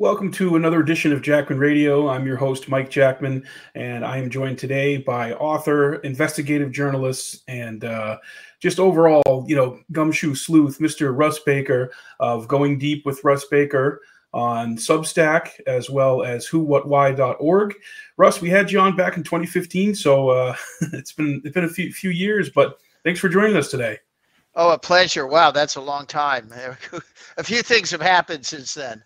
Welcome to another edition of Jackman Radio. I'm your host, Mike Jackman, and I am joined today by author, investigative journalist, and just overall, gumshoe sleuth, Mr. Russ Baker of Going Deep with Russ Baker on Substack, as well as whowhatwhy.org. Russ, we had you on back in 2015, so it's been a few years, but thanks for joining us today. Oh, a pleasure. Wow, that's a long time. A few things have happened since then.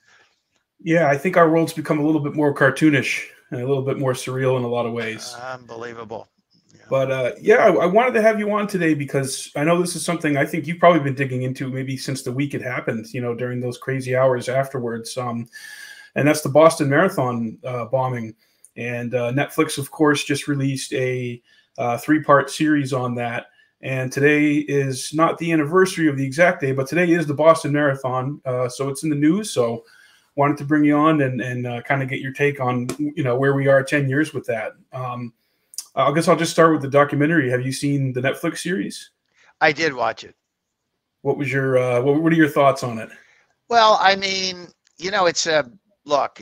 Yeah, I think our world's become a little bit more cartoonish and a little bit more surreal in a lot of ways. Unbelievable. Yeah. But I wanted to have you on today because I know this is something I think you've probably been digging into maybe since the week it happened, during those crazy hours afterwards. And that's the Boston Marathon bombing. And Netflix, of course, just released a three-part series on that. And today is not the anniversary of the exact day, but today is the Boston Marathon. So it's in the news. So wanted to bring you on and kind of get your take on, where we are 10 years with that. I guess I'll just start with the documentary. Have you seen the Netflix series? I did watch it. What was your, what are your thoughts on it? Well, I mean, it's look,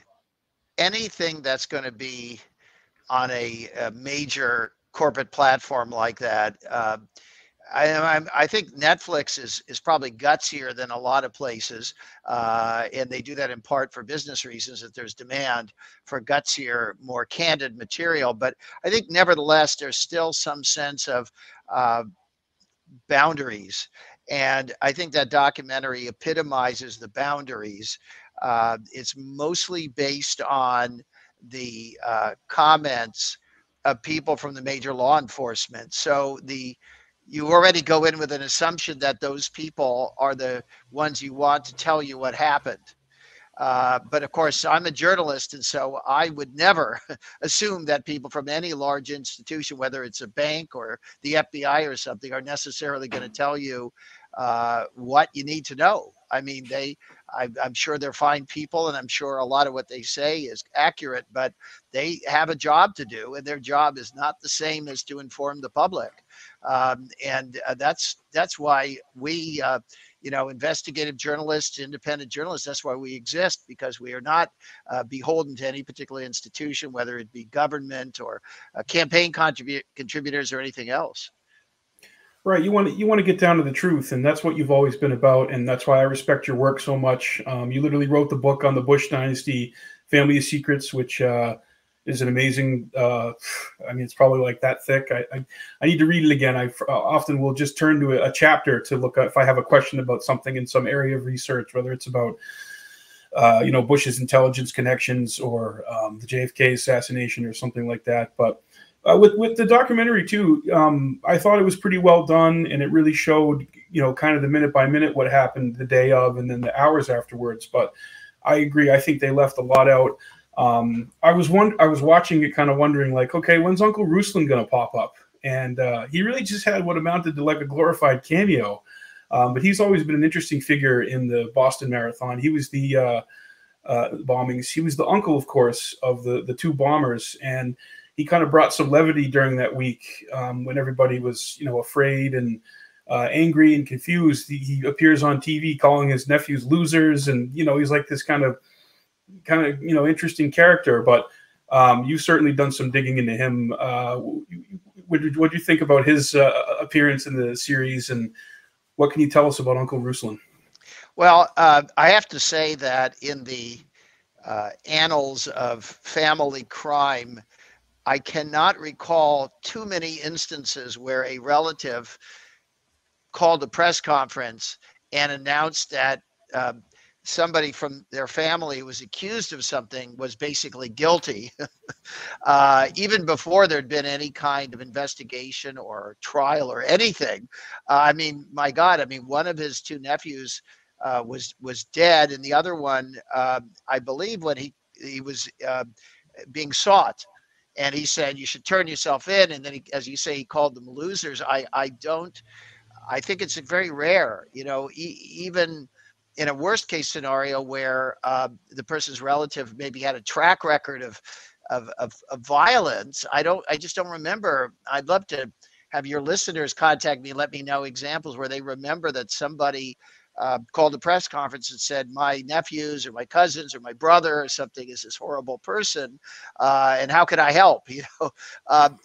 anything that's going to be on a major corporate platform like that, I think Netflix is probably gutsier than a lot of places, and they do that in part for business reasons, that there's demand for gutsier, more candid material. But I think nevertheless, there's still some sense of boundaries. And I think that documentary epitomizes the boundaries. It's mostly based on the comments of people from the major law enforcement. So you already go in with an assumption that those people are the ones you want to tell you what happened. But of course, I'm a journalist, and so I would never assume that people from any large institution, whether it's a bank or the FBI or something, are necessarily going to tell you what you need to know. I mean, I'm sure they're fine people, and I'm sure a lot of what they say is accurate, but they have a job to do, and their job is not the same as to inform the public. That's why we, investigative journalists, independent journalists, that's why we exist, because we are not beholden to any particular institution, whether it be government or campaign contributors or anything else. Right. You want to get down to the truth, and that's what you've always been about. And that's why I respect your work so much. You literally wrote the book on the Bush dynasty, Family of Secrets, which is an amazing, it's probably like that thick. I need to read it again. I often will just turn to a chapter to look at if I have a question about something in some area of research, whether it's about, Bush's intelligence connections or the JFK assassination or something like that. But with the documentary too, I thought it was pretty well done, and it really showed, kind of the minute by minute what happened the day of and then the hours afterwards. But I agree. I think they left a lot out. I was watching it kind of wondering, like, okay, when's Uncle Ruslan going to pop up? And he really just had what amounted to like a glorified cameo. But he's always been an interesting figure in the Boston Marathon. He was the bombings. He was the uncle, of course, of the two bombers. And he kind of brought some levity during that week when everybody was, afraid and angry and confused. He appears on TV calling his nephews losers, and he's like this kind of interesting character. But you've certainly done some digging into him. What do you think about his appearance in the series, and what can you tell us about Uncle Ruslan? Well, I have to say that in the annals of family crime, I cannot recall too many instances where a relative called a press conference and announced that somebody from their family who was accused of something was basically guilty, even before there'd been any kind of investigation or trial or anything. My God, one of his two nephews was dead, and the other one, I believe when he was being sought, and he said, you should turn yourself in. And then, as you say, he called them losers. I think it's very rare, even in a worst case scenario where the person's relative maybe had a track record of violence. I just don't remember. I'd love to have your listeners contact me, let me know examples where they remember that somebody called a press conference and said, my nephews or my cousins or my brother or something is this horrible person, and how can I help, you know?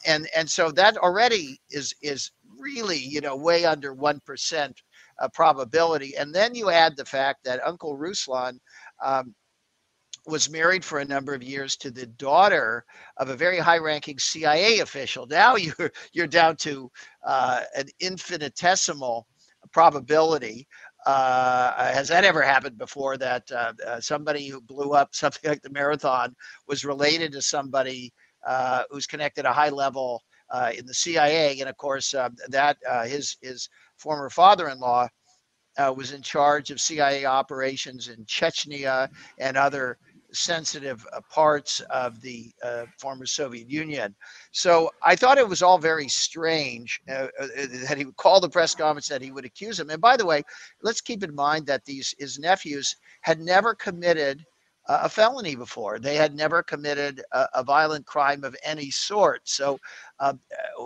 And so that already is really, you know, way under 1% probability. And then you add the fact that Uncle Ruslan was married for a number of years to the daughter of a very high-ranking CIA official. Now you're down to an infinitesimal probability. Has that ever happened before, that somebody who blew up something like the marathon was related to somebody who's connected at a high level in the CIA? And of course, that his former father-in-law was in charge of CIA operations in Chechnya and other sensitive parts of the former Soviet Union. So I thought it was all very strange that he would call the press conference, that he would accuse him. And by the way, let's keep in mind that his nephews had never committed a felony before. They had never committed a violent crime of any sort. So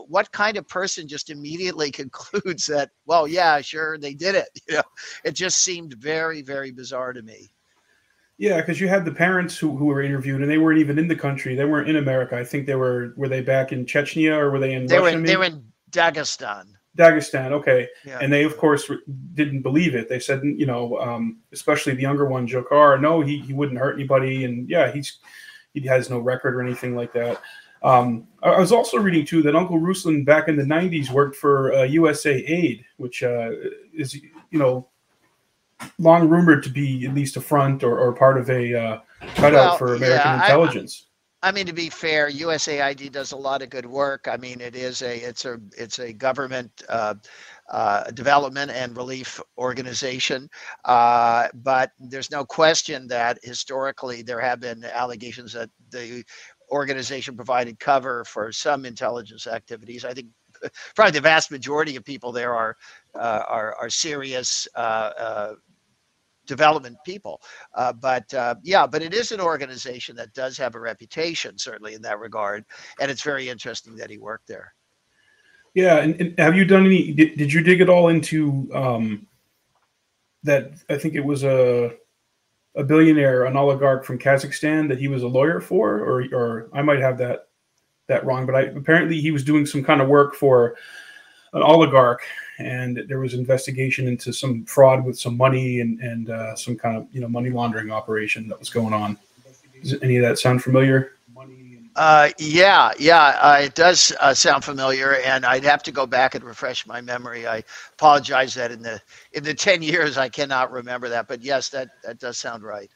what kind of person just immediately concludes that, well, yeah, sure, they did it? You know, it just seemed very, very bizarre to me. Yeah, because you had the parents who were interviewed, and they weren't even in the country. They weren't in America. I think they were they back in Chechnya, or were they in Russia? They were in Dagestan. Dagestan, okay. Yeah. And they, of course, didn't believe it. They said, you know, especially the younger one, Dzhokhar, no, he wouldn't hurt anybody. And, yeah, he has no record or anything like that. I was also reading, too, that Uncle Ruslan back in the 90s worked for USAID, which is, you know, long rumored to be at least a front or part of a cutout for American intelligence. I mean, to be fair, USAID does a lot of good work. I mean, it's a government development and relief organization. But there's no question that historically there have been allegations that the organization provided cover for some intelligence activities. I think probably the vast majority of people there are serious development people, but it is an organization that does have a reputation, certainly in that regard, and it's very interesting that he worked there. Yeah, and have you done any? Did you dig at all into that? I think it was a billionaire, an oligarch from Kazakhstan that he was a lawyer for, or I might have that wrong, but apparently he was doing some kind of work for an oligarch, and there was investigation into some fraud with some money and some kind of, you know, money laundering operation that was going on. Does any of that sound familiar? It does sound familiar, and I'd have to go back and refresh my memory. I apologize that in the 10 years I cannot remember that, but yes, that does sound right.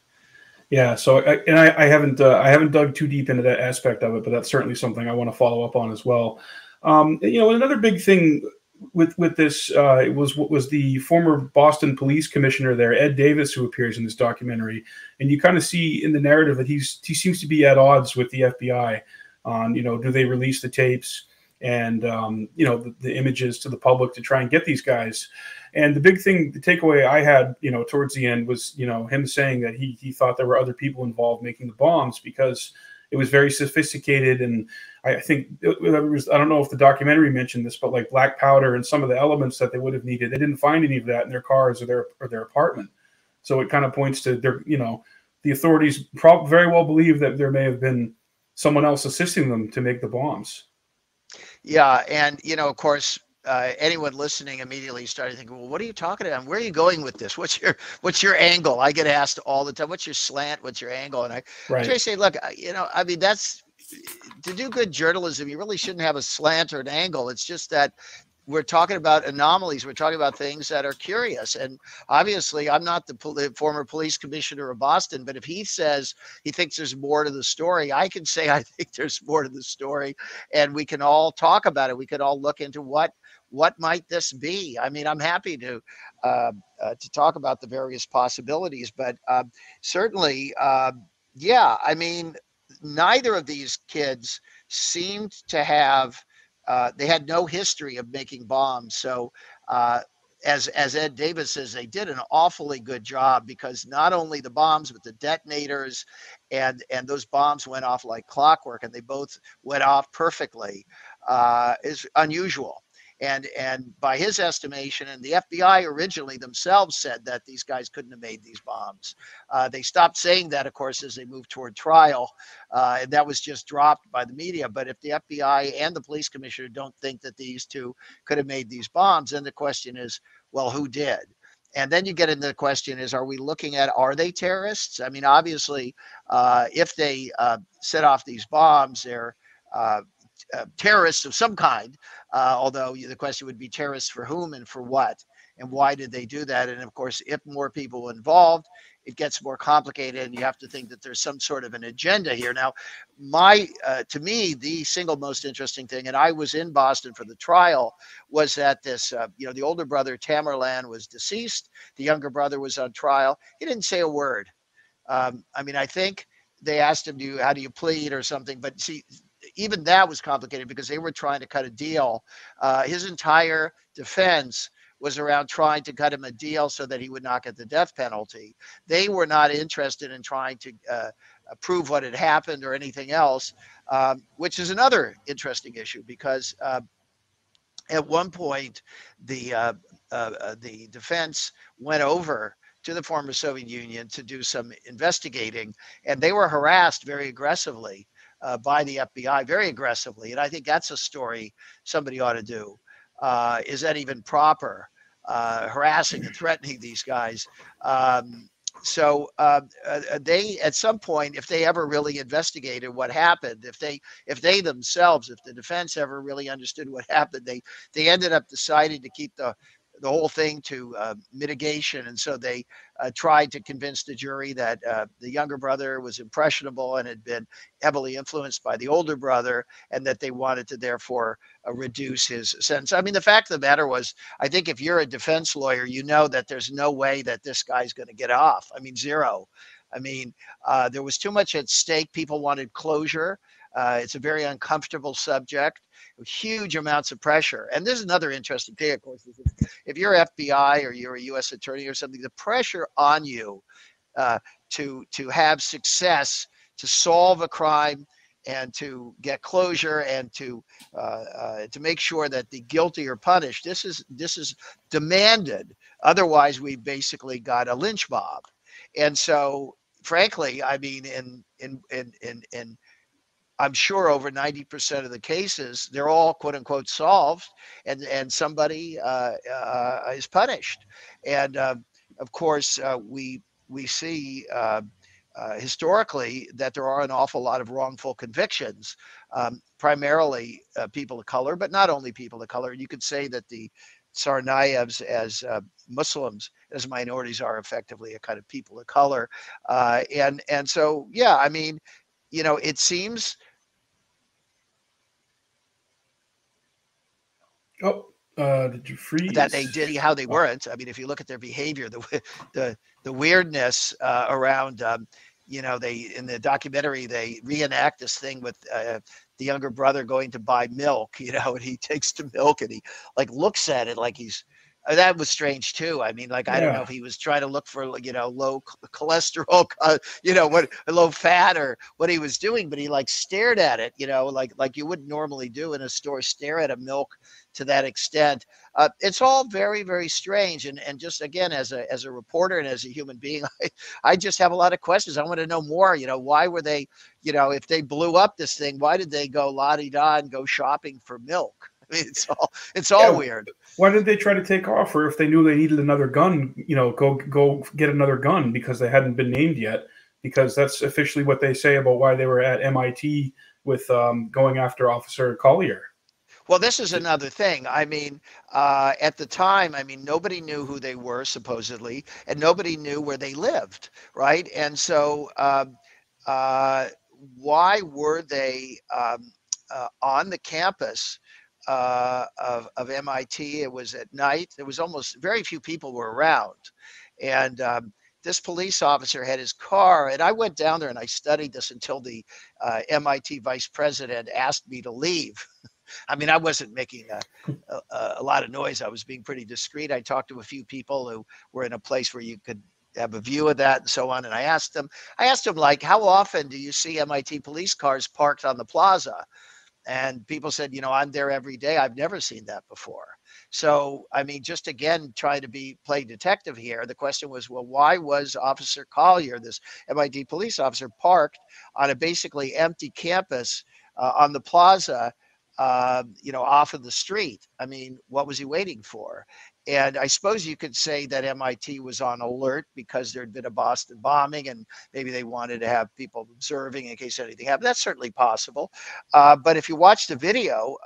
Yeah, so I haven't dug too deep into that aspect of it, but that's certainly something I want to follow up on as well. You know, another big thing with this was the former Boston police commissioner there, Ed Davis, who appears in this documentary. And you kind of see in the narrative that he seems to be at odds with the FBI on, you know, do they release the tapes and, you know, the images to the public to try and get these guys. And the big thing, the takeaway I had, you know, towards the end was, you know, him saying that he thought there were other people involved making the bombs because it was very sophisticated, and I think it was, I don't know if the documentary mentioned this, but like black powder and some of the elements that they would have needed, they didn't find any of that in their cars or their apartment. So it kind of points to their, you know, the authorities very well believe that there may have been someone else assisting them to make the bombs. Yeah, and you know, of course, anyone listening immediately started thinking, well, what are you talking about? Where are you going with this? What's your angle? I get asked all the time, what's your slant? What's your angle? And I try to say, look, you know, I mean, that's, to do good journalism, you really shouldn't have a slant or an angle. It's just that we're talking about anomalies. We're talking about things that are curious. And obviously, I'm not the former police commissioner of Boston, but if he says he thinks there's more to the story, I can say I think there's more to the story, and we can all talk about it. We could all look into what might this be? I mean, I'm happy to talk about the various possibilities, but certainly, I mean, neither of these kids seemed to have, they had no history of making bombs. So as Ed Davis says, they did an awfully good job, because not only the bombs, but the detonators, and those bombs went off like clockwork, and they both went off perfectly, is unusual. And by his estimation, and the FBI originally themselves said that these guys couldn't have made these bombs. They stopped saying that, of course, as they moved toward trial. And that was just dropped by the media. But if the FBI and the police commissioner don't think that these two could have made these bombs, then the question is, well, who did? And then you get into the question is, are we looking at, are they terrorists? I mean, obviously, if they set off these bombs, they're terrorists of some kind, although the question would be terrorists for whom and for what, and why did they do that? And of course, if more people were involved, it gets more complicated, and you have to think that there's some sort of an agenda here. Now, to me, the single most interesting thing, and I was in Boston for the trial, was that this, the older brother, Tamerlan, was deceased. The younger brother was on trial. He didn't say a word. I mean, I think they asked him, how do you plead or something? But see, even that was complicated because they were trying to cut a deal. His entire defense was around trying to cut him a deal so that he would not get the death penalty. They were not interested in trying to prove what had happened or anything else, which is another interesting issue because at one point the defense went over to the former Soviet Union to do some investigating, and they were harassed very aggressively by the FBI, very aggressively. And I think that's a story somebody ought to do. Is that even proper, harassing and threatening these guys? They, at some point, if they ever really investigated what happened, if they themselves, if the defense ever really understood what happened, they ended up deciding to keep the whole thing to mitigation. And so they tried to convince the jury that the younger brother was impressionable and had been heavily influenced by the older brother, and that they wanted to therefore reduce his sentence. I mean, the fact of the matter was, I think if you're a defense lawyer, you know that there's no way that this guy's going to get off. I mean, zero. I mean, there was too much at stake. People wanted closure. It's a very uncomfortable subject, huge amounts of pressure. And this is another interesting thing, of course, is if you're FBI or you're a U.S. attorney or something, the pressure on you to have success, to solve a crime, and to get closure, and to make sure that the guilty are punished. This is demanded. Otherwise, we've basically got a lynch mob. And so, frankly, I mean, in I'm sure over 90% of the cases, they're all quote unquote solved, and somebody is punished. And of course, we see historically that there are an awful lot of wrongful convictions, primarily people of color, but not only people of color. You could say that the Tsarnaevs as Muslims, as minorities, are effectively a kind of people of color. And so, yeah, I mean, you know, it seems. Oh, did you freeze? That they did, how they weren't. I mean, if you look at their behavior, the weirdness around, they, in the documentary, they reenact this thing with the younger brother going to buy milk, and he takes the milk and he like looks at it like he's. That was strange too. I mean, I don't know if he was trying to look for, low cholesterol, what low fat or what he was doing, but he stared at it, like you wouldn't normally do in a store, stare at a milk to that extent. It's all very, very strange. And just again, as a reporter and as a human being, I just have a lot of questions. I want to know more, why were they, if they blew up this thing, why did they go la-di-da and go shopping for milk? It's all weird. Why did they try to take off? Or if they knew they needed another gun, go get another gun because they hadn't been named yet, because that's officially what they say about why they were at MIT with going after Officer Collier. Well, this is another thing. I mean, at the time, I mean, nobody knew who they were, supposedly, and nobody knew where they lived, right? And so why were they on the campus of MIT? It was at night. There was almost very few people were around. And this police officer had his car, and I went down there and I studied this until the MIT vice president asked me to leave. I mean, I wasn't making a lot of noise. I was being pretty discreet. I talked to a few people who were in a place where you could have a view of that and so on. And I asked them, how often do you see MIT police cars parked on the plaza? And people said, you know, I'm there every day. I've never seen that before. So, I mean, just again, trying to play detective here. The question was, well, why was Officer Collier, this MIT police officer, parked on a basically empty campus on the plaza, you know, off of the street? I mean, what was he waiting for? And I suppose you could say that MIT was on alert because there had been a Boston bombing and maybe they wanted to have people observing in case anything happened. That's certainly possible. But if you watch the video,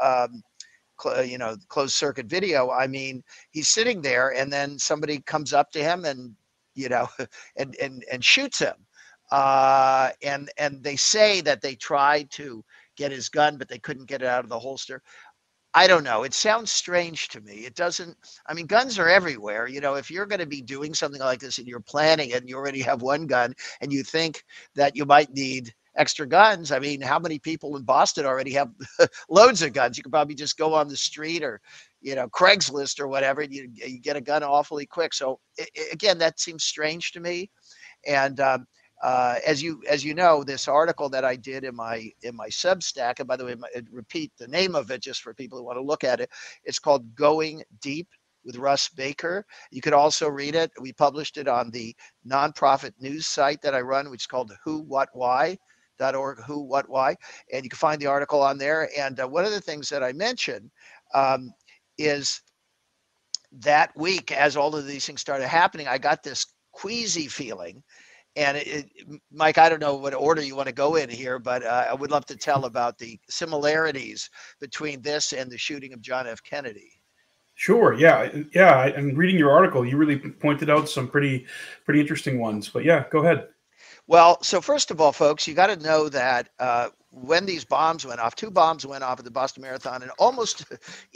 you know, closed circuit video, I mean, he's sitting there and then somebody comes up to him and, you know, and shoots him. And they say that they tried to get his gun, but they couldn't get it out of the holster. I don't know. It sounds strange to me. It doesn't, I mean, guns are everywhere. You know, if you're going to be doing something like this and you're planning it and you already have one gun and you think that you might need extra guns, I mean, how many people in Boston already have loads of guns? You could probably just go on the street or, you know, Craigslist or whatever, and you get a gun awfully quick. So again, that seems strange to me. And, as you know, this article that I did in my Substack, and by the way, repeat the name of it just for people who want to look at it. It's called Going Deep with Russ Baker. You could also read it. We published it on the nonprofit news site that I run, which is called whowhatwhy.org, Who What Why, and you can find the article on there. And one of the things that I mentioned is that week, as all of these things started happening, I got this queasy feeling. And Mike, I don't know what order you want to go in here, but I would love to tell about the similarities between this and the shooting of John F. Kennedy. Sure. Yeah. Yeah. And reading your article, you really pointed out some pretty interesting ones. But yeah, go ahead. Well, so first of all, folks, you got to know that when these bombs went off, two bombs went off at the Boston Marathon and almost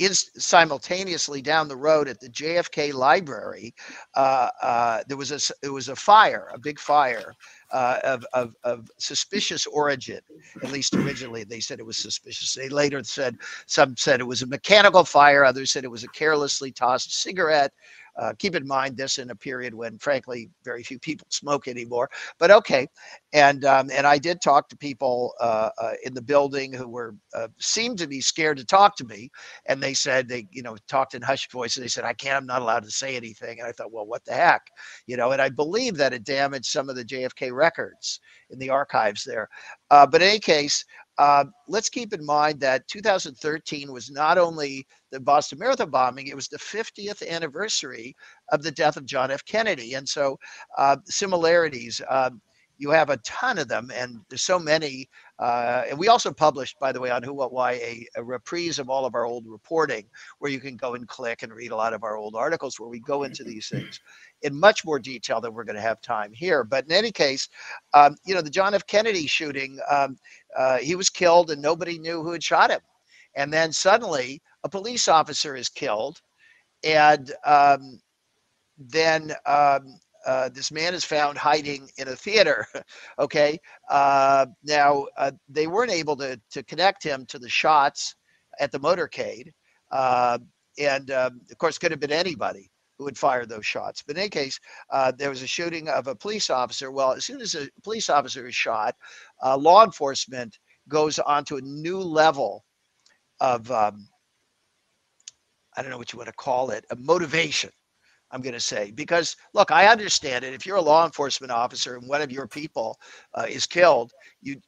simultaneously down the road at the JFK library, there was a fire, a big fire of suspicious origin, at least originally. They said it was suspicious. They later said, some said it was a mechanical fire. Others said it was a carelessly tossed cigarette. Keep in mind this in a period when, frankly, very few people smoke anymore. But okay, and I did talk to people in the building who were seemed to be scared to talk to me, and they said they talked in hushed voices. They said I'm not allowed to say anything. And I thought, well, what the heck, you know? And I believe that it damaged some of the JFK records in the archives there. But in any case. Let's keep in mind that 2013 was not only the Boston Marathon bombing, it was the 50th anniversary of the death of John F. Kennedy. And so similarities, you have a ton of them, and there's so many. And we also published, by the way, on Who, What, Why, a reprise of all of our old reporting, where you can go and click and read a lot of our old articles where we go into these things in much more detail than we're going to have time here. But in any case, you know, the John F. Kennedy shooting, he was killed and nobody knew who had shot him. And then suddenly a police officer is killed. And then this man is found hiding in a theater. Okay. Now they weren't able to connect him to the shots at the motorcade. And of course, could have been anybody who had fired those shots. But in any case, there was a shooting of a police officer. Well, as soon as a police officer is shot, law enforcement goes on to a new level of, I don't know what you want to call it, a motivation, I'm going to say. Because, look, I understand it. If you're a law enforcement officer and one of your people is killed,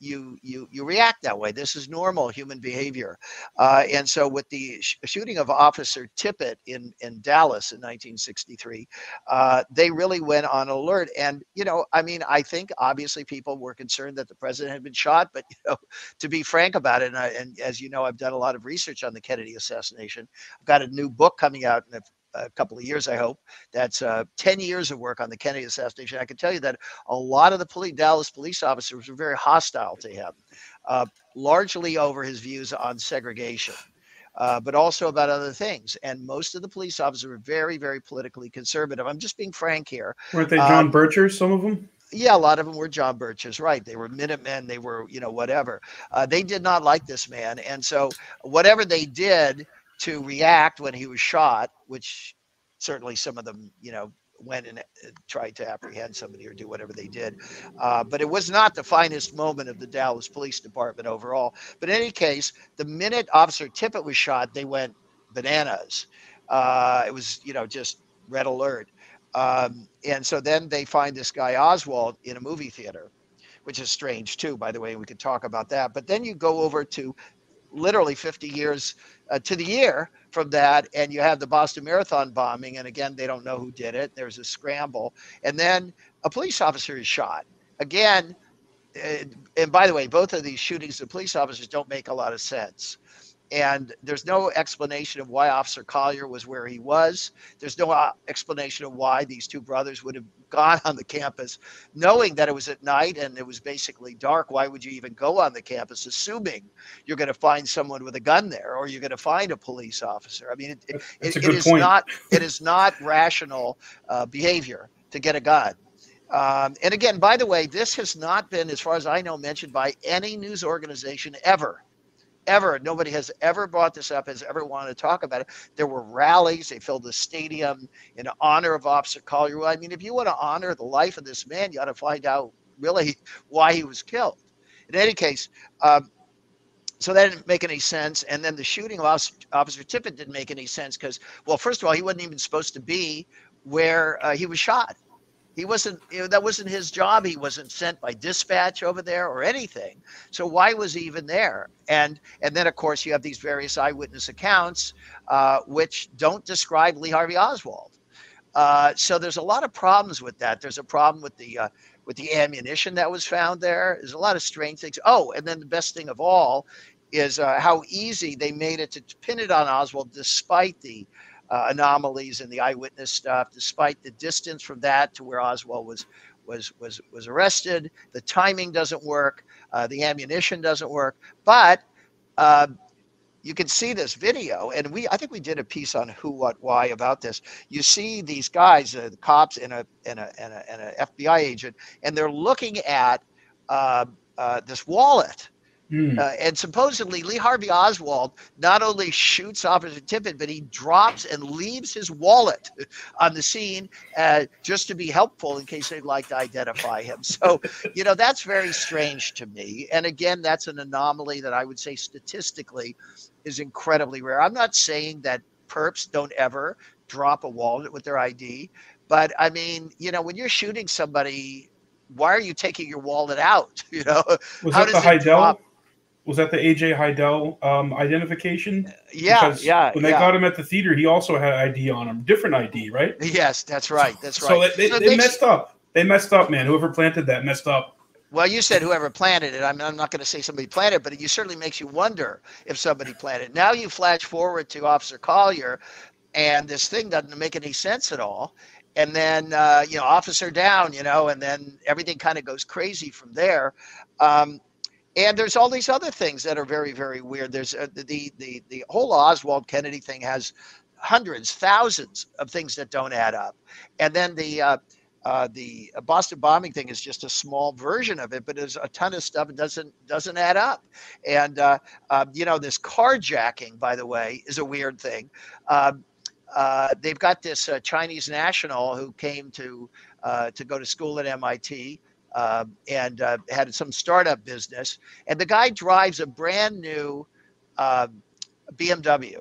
you react that way. This is normal human behavior. And so with the shooting of Officer Tipdit in Dallas in 1963, they really went on alert. And, you know, I mean, I think obviously people were concerned that the president had been shot. But, you know, to be frank about it, and as you know, I've done a lot of research on the Kennedy assassination. I've got a new book coming out in a couple of years, I hope. That's 10 years of work on the Kennedy assassination. I can tell you that a lot of the Dallas police officers were very hostile to him, largely over his views on segregation, but also about other things. And most of the police officers were very, very politically conservative. I'm just being frank here. Weren't they John Birchers, some of them? Yeah, a lot of them were John Birchers, right. They were Minutemen. They were, you know, whatever. They did not like this man. And so whatever they did to react when he was shot, which certainly some of them, you know, went and tried to apprehend somebody or do whatever they did. But it was not the finest moment of the Dallas Police Department overall. But in any case, the minute Officer Tipdit was shot, they went bananas. It was, you know, just red alert. And so then they find this guy Oswald in a movie theater, which is strange too, by the way. We could talk about that. But then you go over to literally 50 years to the year from that, and you have the Boston Marathon bombing. And again, they don't know who did it. There's a scramble. And then a police officer is shot. Again, and by the way, both of these shootings of police officers don't make a lot of sense. And there's no explanation of why Officer Collier was where he was. There's no explanation of why these two brothers would have gone on the campus, knowing that it was at night and it was basically dark. Why would you even go on the campus, assuming you're going to find someone with a gun there, or you're going to find a police officer? I mean, it is not rational behavior to get a gun. And again, by the way, this has not been, as far as I know, mentioned by any news organization ever. Nobody has ever brought this up, has ever wanted to talk about it. There were rallies. They filled the stadium in honor of Officer Collier. I mean, if you want to honor the life of this man, you ought to find out really why he was killed. In any case, so that didn't make any sense. And then the shooting of Officer Tipdit didn't make any sense because, well, first of all, he wasn't even supposed to be where he was shot. He wasn't, you know, that wasn't his job. He wasn't sent by dispatch over there or anything. So why was he even there? And then, of course, you have these various eyewitness accounts, which don't describe Lee Harvey Oswald. So there's a lot of problems with that. There's a problem with the ammunition that was found there. There's a lot of strange things. Oh, and then the best thing of all is how easy they made it to pin it on Oswald, despite the anomalies and the eyewitness stuff, despite the distance from that to where Oswald was arrested. The timing doesn't work. The ammunition doesn't work. But you can see this video, and I think we did a piece on Who, What, Why about this. You see these guys, the cops and an FBI agent, and they're looking at this wallet. And supposedly Lee Harvey Oswald not only shoots Officer Tipdit, but he drops and leaves his wallet on the scene just to be helpful in case they'd like to identify him. So, you know, that's very strange to me. And again, that's an anomaly that I would say statistically is incredibly rare. I'm not saying that perps don't ever drop a wallet with their ID, but I mean, you know, when you're shooting somebody, why are you taking your wallet out? You know, how does it drop? Was that the A.J. Heidel identification? Yeah, because when they got him at the theater, he also had ID on him. Different ID, right? Yes, that's right. That's right. So they messed up. They messed up, man. Whoever planted that messed up. Well, you said whoever planted it. I mean, I'm not going to say somebody planted it, but it certainly makes you wonder if somebody planted it. Now you flash forward to Officer Collier, and this thing doesn't make any sense at all. And then, you know, officer down, you know, and then everything kind of goes crazy from there. And there's all these other things that are very, very weird. There's the whole Oswald Kennedy thing has hundreds, thousands of things that don't add up. And then the Boston bombing thing is just a small version of it, but there's a ton of stuff that doesn't add up. And you know, this carjacking, by the way, is a weird thing. They've got this Chinese national who came to go to school at MIT. And had some startup business. And the guy drives a brand new BMW.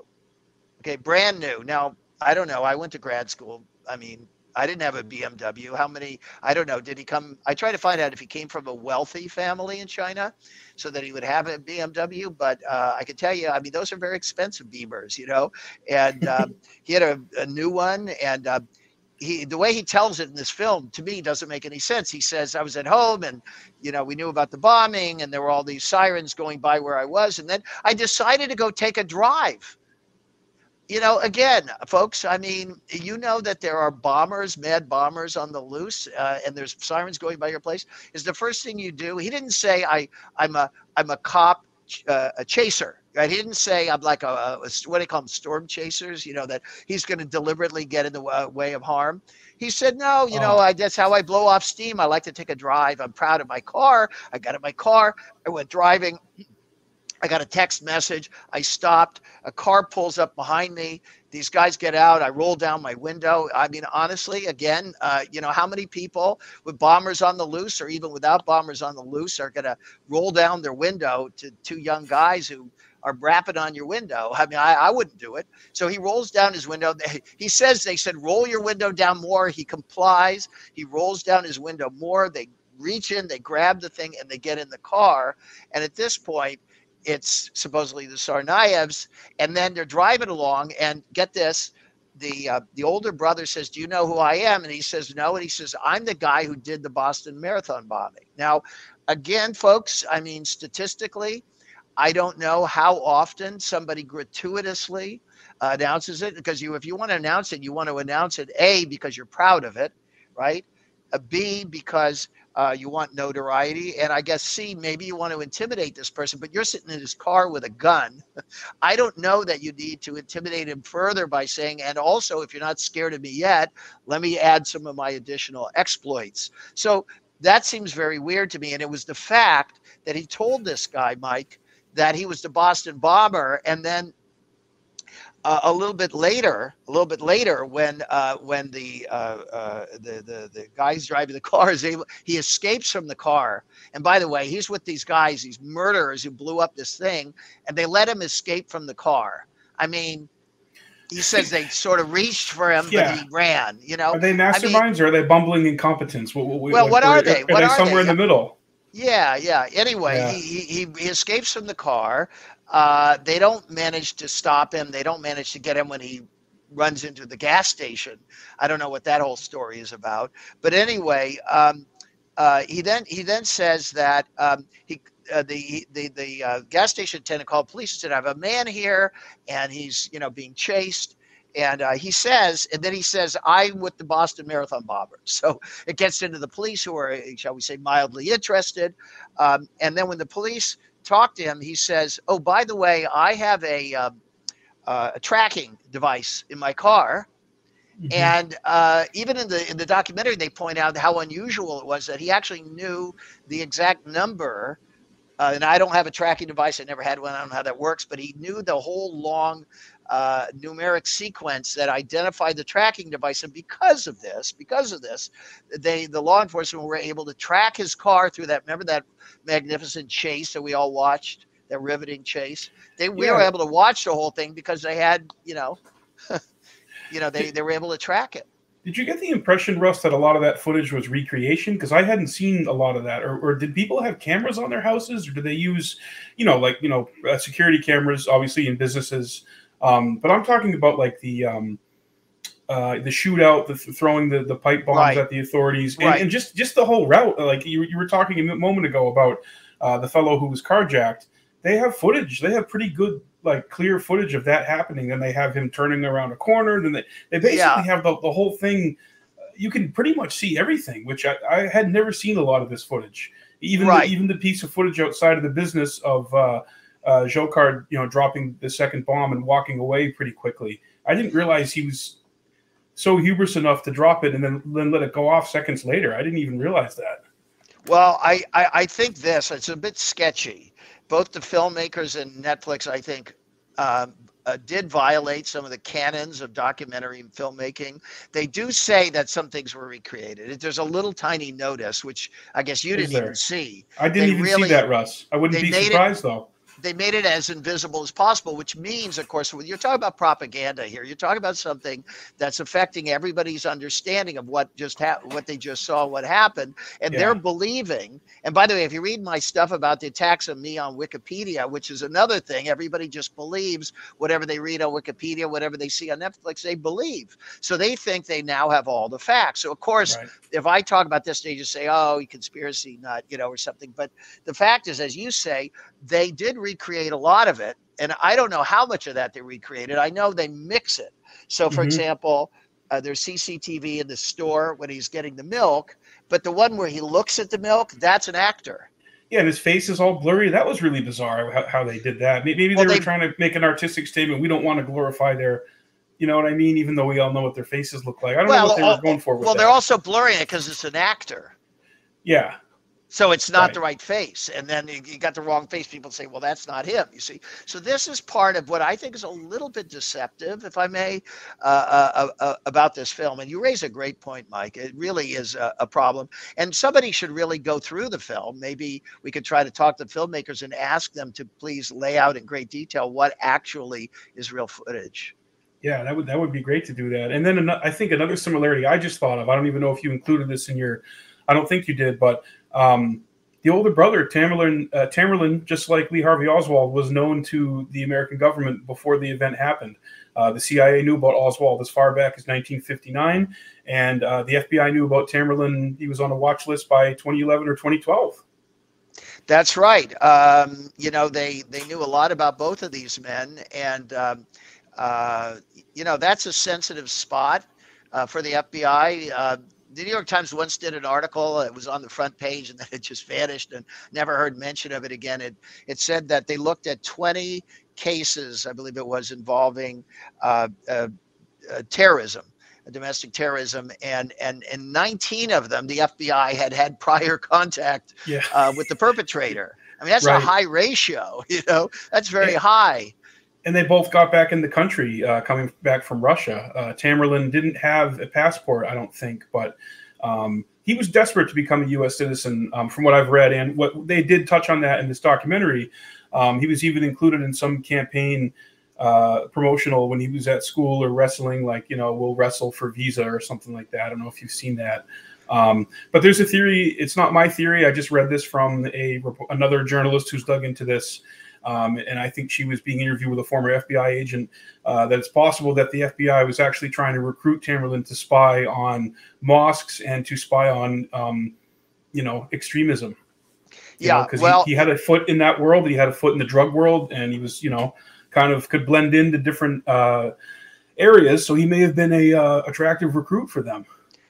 Okay, brand new. Now, I don't know. I went to grad school. I mean, I didn't have a BMW. How many? I don't know. Did he come? I tried to find out if he came from a wealthy family in China so that he would have a BMW. But I can tell you, I mean, those are very expensive Beamers, you know. And he had a new one. And the way he tells it in this film, to me, doesn't make any sense. He says, I was at home and, you know, we knew about the bombing and there were all these sirens going by where I was. And then I decided to go take a drive. You know, again, folks, I mean, you know that there are bombers, mad bombers on the loose, and there's sirens going by your place. Is the first thing you do. He didn't say I'm a cop, a chaser. Right? He didn't say I'm like a what do you call them, storm chasers, you know, that he's going to deliberately get in the way of harm. He said, no, you know, that's how I blow off steam. I like to take a drive. I'm proud of my car. I got in my car. I went driving. I got a text message. I stopped. A car pulls up behind me. These guys get out. I roll down my window. I mean, honestly, again, you know, how many people with bombers on the loose or even without bombers on the loose are going to roll down their window to two young guys who are rapping on your window? I mean, I wouldn't do it. So he rolls down his window. He says, they said, roll your window down more. He complies. He rolls down his window more. They reach in, they grab the thing, and they get in the car. And at this point, it's supposedly the Tsarnaevs. And then they're driving along, and get this, the older brother says, do you know who I am? And he says, no. And he says, I'm the guy who did the Boston Marathon bombing. Now, again, folks, I mean, statistically, I don't know how often somebody gratuitously announces it, because you, if you want to announce it, you want to announce it, A, because you're proud of it, right? B, because you want notoriety, and I guess C, maybe you want to intimidate this person, but you're sitting in his car with a gun. I don't know that you need to intimidate him further by saying, and also, if you're not scared of me yet, let me add some of my additional exploits. So that seems very weird to me, and it was the fact that he told this guy, Mike, that he was the Boston bomber, and then a little bit later, when the guy's driving the car is able, he escapes from the car. And by the way, he's with these guys, these murderers who blew up this thing, and they let him escape from the car. I mean, he says they sort of reached for him, but he ran. You know, are they masterminds or are they bumbling incompetents? What are they? Are they somewhere in the middle? Yeah. Anyway, yeah. He escapes from the car. They don't manage to stop him. They don't manage to get him when he runs into the gas station. I don't know what that whole story is about. But anyway, he then says that the gas station attendant called police and said, I have a man here, and he's, you know, being chased. And he says, I'm with the Boston Marathon bombers. So it gets into the police, who are, shall we say, mildly interested. And then when the police talk to him, he says, oh, by the way, I have a tracking device in my car. Mm-hmm. And even in the documentary, they point out how unusual it was that he actually knew the exact number. And I don't have a tracking device. I never had one. I don't know how that works. But he knew the whole long numeric sequence that identified the tracking device, and because of this, the law enforcement were able to track his car through that. Remember that magnificent chase that we all watched, that riveting chase? We were able to watch the whole thing because they had, you know, they were able to track it. Did you get the impression, Russ, that a lot of that footage was recreation? Because I hadn't seen a lot of that. Or did people have cameras on their houses, or do they use, security cameras, obviously, in businesses? But I'm talking about like the shootout, throwing the pipe bombs at the authorities, and just the whole route. Like you were talking a moment ago about the fellow who was carjacked. They have footage. They have pretty good, like, clear footage of that happening. Then they have him turning around a corner. Then they basically have the whole thing. You can pretty much see everything, which I had never seen a lot of this footage. Even the piece of footage outside of the business of Dzhokhar, dropping the second bomb and walking away pretty quickly. I didn't realize he was so hubris enough to drop it and then let it go off seconds later. I didn't even realize that. Well, I think it's a bit sketchy. Both the filmmakers and Netflix, I think, did violate some of the canons of documentary and filmmaking. They do say that some things were recreated. There's a little tiny notice, which I guess you didn't even see. I didn't even see that, Russ. I wouldn't be surprised, though. They made it as invisible as possible, which means, of course, when you're talking about propaganda here, you're talking about something that's affecting everybody's understanding of what they just saw, what happened, and they're believing. And by the way, if you read my stuff about the attacks on me on Wikipedia, which is another thing, everybody just believes whatever they read on Wikipedia, whatever they see on Netflix, they believe. So they think they now have all the facts. So, of course, if I talk about this, they just say, oh, conspiracy nut, or something. But the fact is, as you say, they did recreate a lot of it, and I don't know how much of that they recreated. I know they mix it. So, for example, there's CCTV in the store when he's getting the milk, but the one where he looks at the milk, that's an actor. Yeah, and his face is all blurry. That was really bizarre how they did that. Maybe they were trying to make an artistic statement. We don't want to glorify their... You know what I mean? Even though we all know what their faces look like. I don't know what they were going for with that. Well, they're also blurring it because it's an actor. Yeah. So it's not the right face. And then you got the wrong face. People say, well, that's not him, you see. So this is part of what I think is a little bit deceptive, if I may, about this film. And you raise a great point, Mike. It really is a problem. And somebody should really go through the film. Maybe we could try to talk to filmmakers and ask them to please lay out in great detail what actually is real footage. Yeah, that would be great to do that. And then I think another similarity I just thought of, I don't even know if you included this in your, I don't think you did, but the older brother, Tamerlan, just like Lee Harvey Oswald, was known to the American government before the event happened. The CIA knew about Oswald as far back as 1959, and the FBI knew about Tamerlan. He was on a watch list by 2011 or 2012. That's right. You know, they knew a lot about both of these men, and you know, that's a sensitive spot for the FBI. The New York Times once did an article. It was on the front page, and then it just vanished and never heard mention of it again. It said that they looked at 20 cases, I believe it was, involving terrorism, domestic terrorism, and 19 of them, the FBI had prior contact with the perpetrator. I mean, that's a high ratio, you know. That's very high. And they both got back in the country, coming back from Russia. Tamerlan didn't have a passport, I don't think, but he was desperate to become a U.S. citizen, from what I've read. And what they did touch on that in this documentary, he was even included in some campaign promotional when he was at school or wrestling, like, you know, we'll wrestle for visa or something like that. I don't know if you've seen that. But there's a theory. It's not my theory. I just read this from another journalist who's dug into this. And I think she was being interviewed with a former FBI agent, that it's possible that the FBI was actually trying to recruit Tamerlan to spy on mosques and to spy on, you know, extremism. Yeah, because he had a foot in that world. He had a foot in the drug world, and he was, you know, kind of could blend into different areas. So he may have been a attractive recruit for them.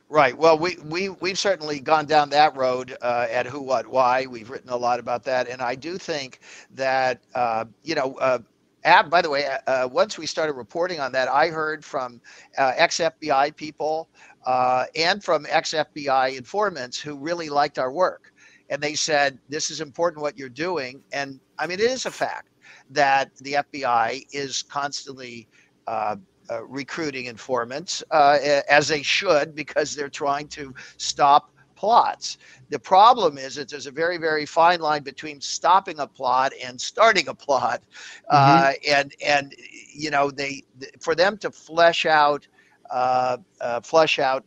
Right. Well, we've certainly gone down that road at Who, What, Why. We've written a lot about that. And I do think that, you know, by the way, once we started reporting on that, I heard from ex-FBI people and from ex-FBI informants who really liked our work. And they said, this is important what you're doing. And I mean, it is a fact that the FBI is constantly recruiting informants, as they should, because they're trying to stop plots. The problem is that there's a very, very fine line between stopping a plot and starting a plot. And you know, for them to flesh out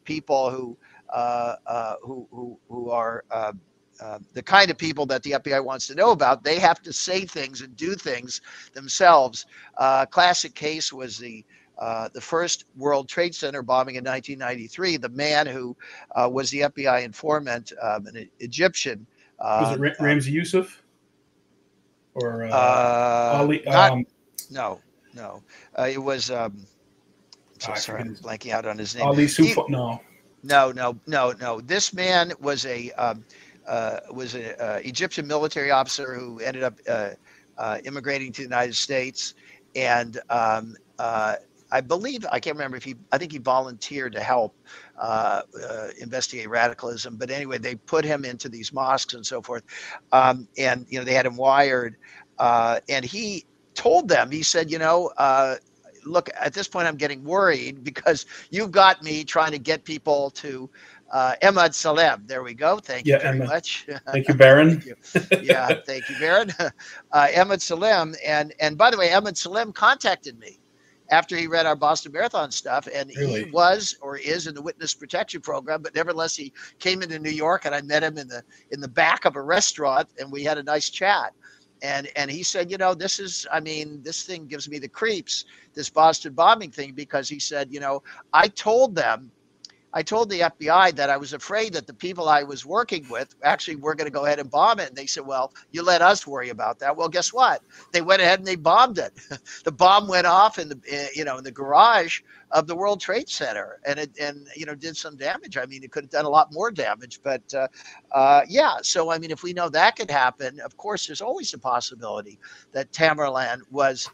people who are the kind of people that the FBI wants to know about, they have to say things and do things themselves. Classic case was the first World Trade Center bombing in 1993. The man who was the FBI informant, an Egyptian. Was it Ramzi Yousaf? Or Ali? No. It was, sorry, I'm blanking out on his name. Ali Sufa? No. This man was an Egyptian military officer who ended up immigrating to the United States. And I believe, I can't remember if I think he volunteered to help investigate radicalism. But anyway, they put him into these mosques and so forth. And, you know, they had him wired. And he told them, he said, you know, look, at this point, I'm getting worried because you've got me trying to get people to Emad Salem. There we go. Thank you very much. Thank you, Baron. Thank you. Yeah, thank you, Baron. Emad Salem. And by the way, Emad Salem contacted me after he read our Boston Marathon stuff, and he was or is in the witness protection program, but nevertheless, he came into New York, and I met him in the back of a restaurant, and we had a nice chat. And he said, you know, this thing gives me the creeps, this Boston bombing thing, because he said, you know, I told the FBI that I was afraid that the people I was working with actually were going to go ahead and bomb it. And they said, well, you let us worry about that. Well, guess what? They went ahead and they bombed it. The bomb went off in the garage of the World Trade Center, and it did some damage. I mean, it could have done a lot more damage, but yeah. So, I mean, if we know that could happen, of course, there's always the possibility that Tamerlan was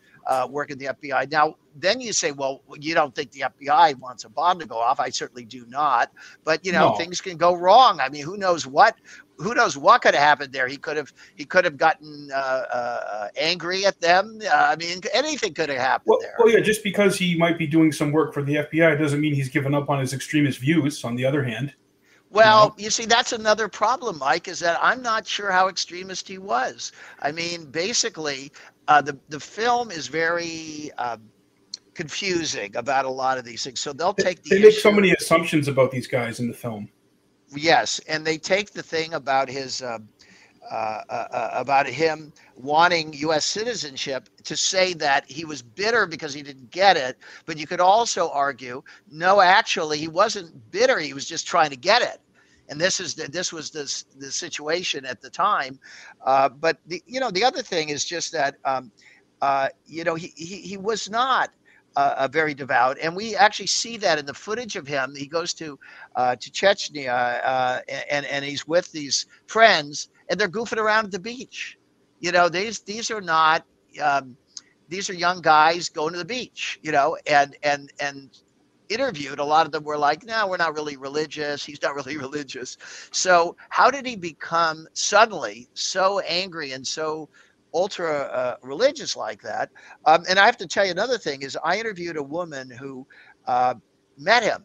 work at the FBI. Now, then you say, well, you don't think the FBI wants a bomb to go off. I certainly do not. But, you know, things can go wrong. I mean, who knows what could have happened there. He could have gotten angry at them. I mean, anything could have happened there. Well, yeah, just because he might be doing some work for the FBI doesn't mean he's given up on his extremist views, on the other hand. Well, you see, that's another problem, Mike, is that I'm not sure how extremist he was. I mean, basically, the film is very confusing about a lot of these things. So they'll take the issue. They make so many assumptions about these guys in the film. Yes, and they take the thing about his about him wanting U.S. citizenship to say that he was bitter because he didn't get it. But you could also argue, no, actually, he wasn't bitter. He was just trying to get it. And this was the situation at the time. But the other thing is just that he was not a very devout, and we actually see that in the footage of him. He goes to Chechnya, and he's with these friends, and they're goofing around at the beach. You know, these are not these are young guys going to the beach. You know, and interviewed, a lot of them were like, no, we're not really religious. He's not really religious. So how did he become suddenly so angry and so ultra religious like that? And I have to tell you another thing is I interviewed a woman who met him.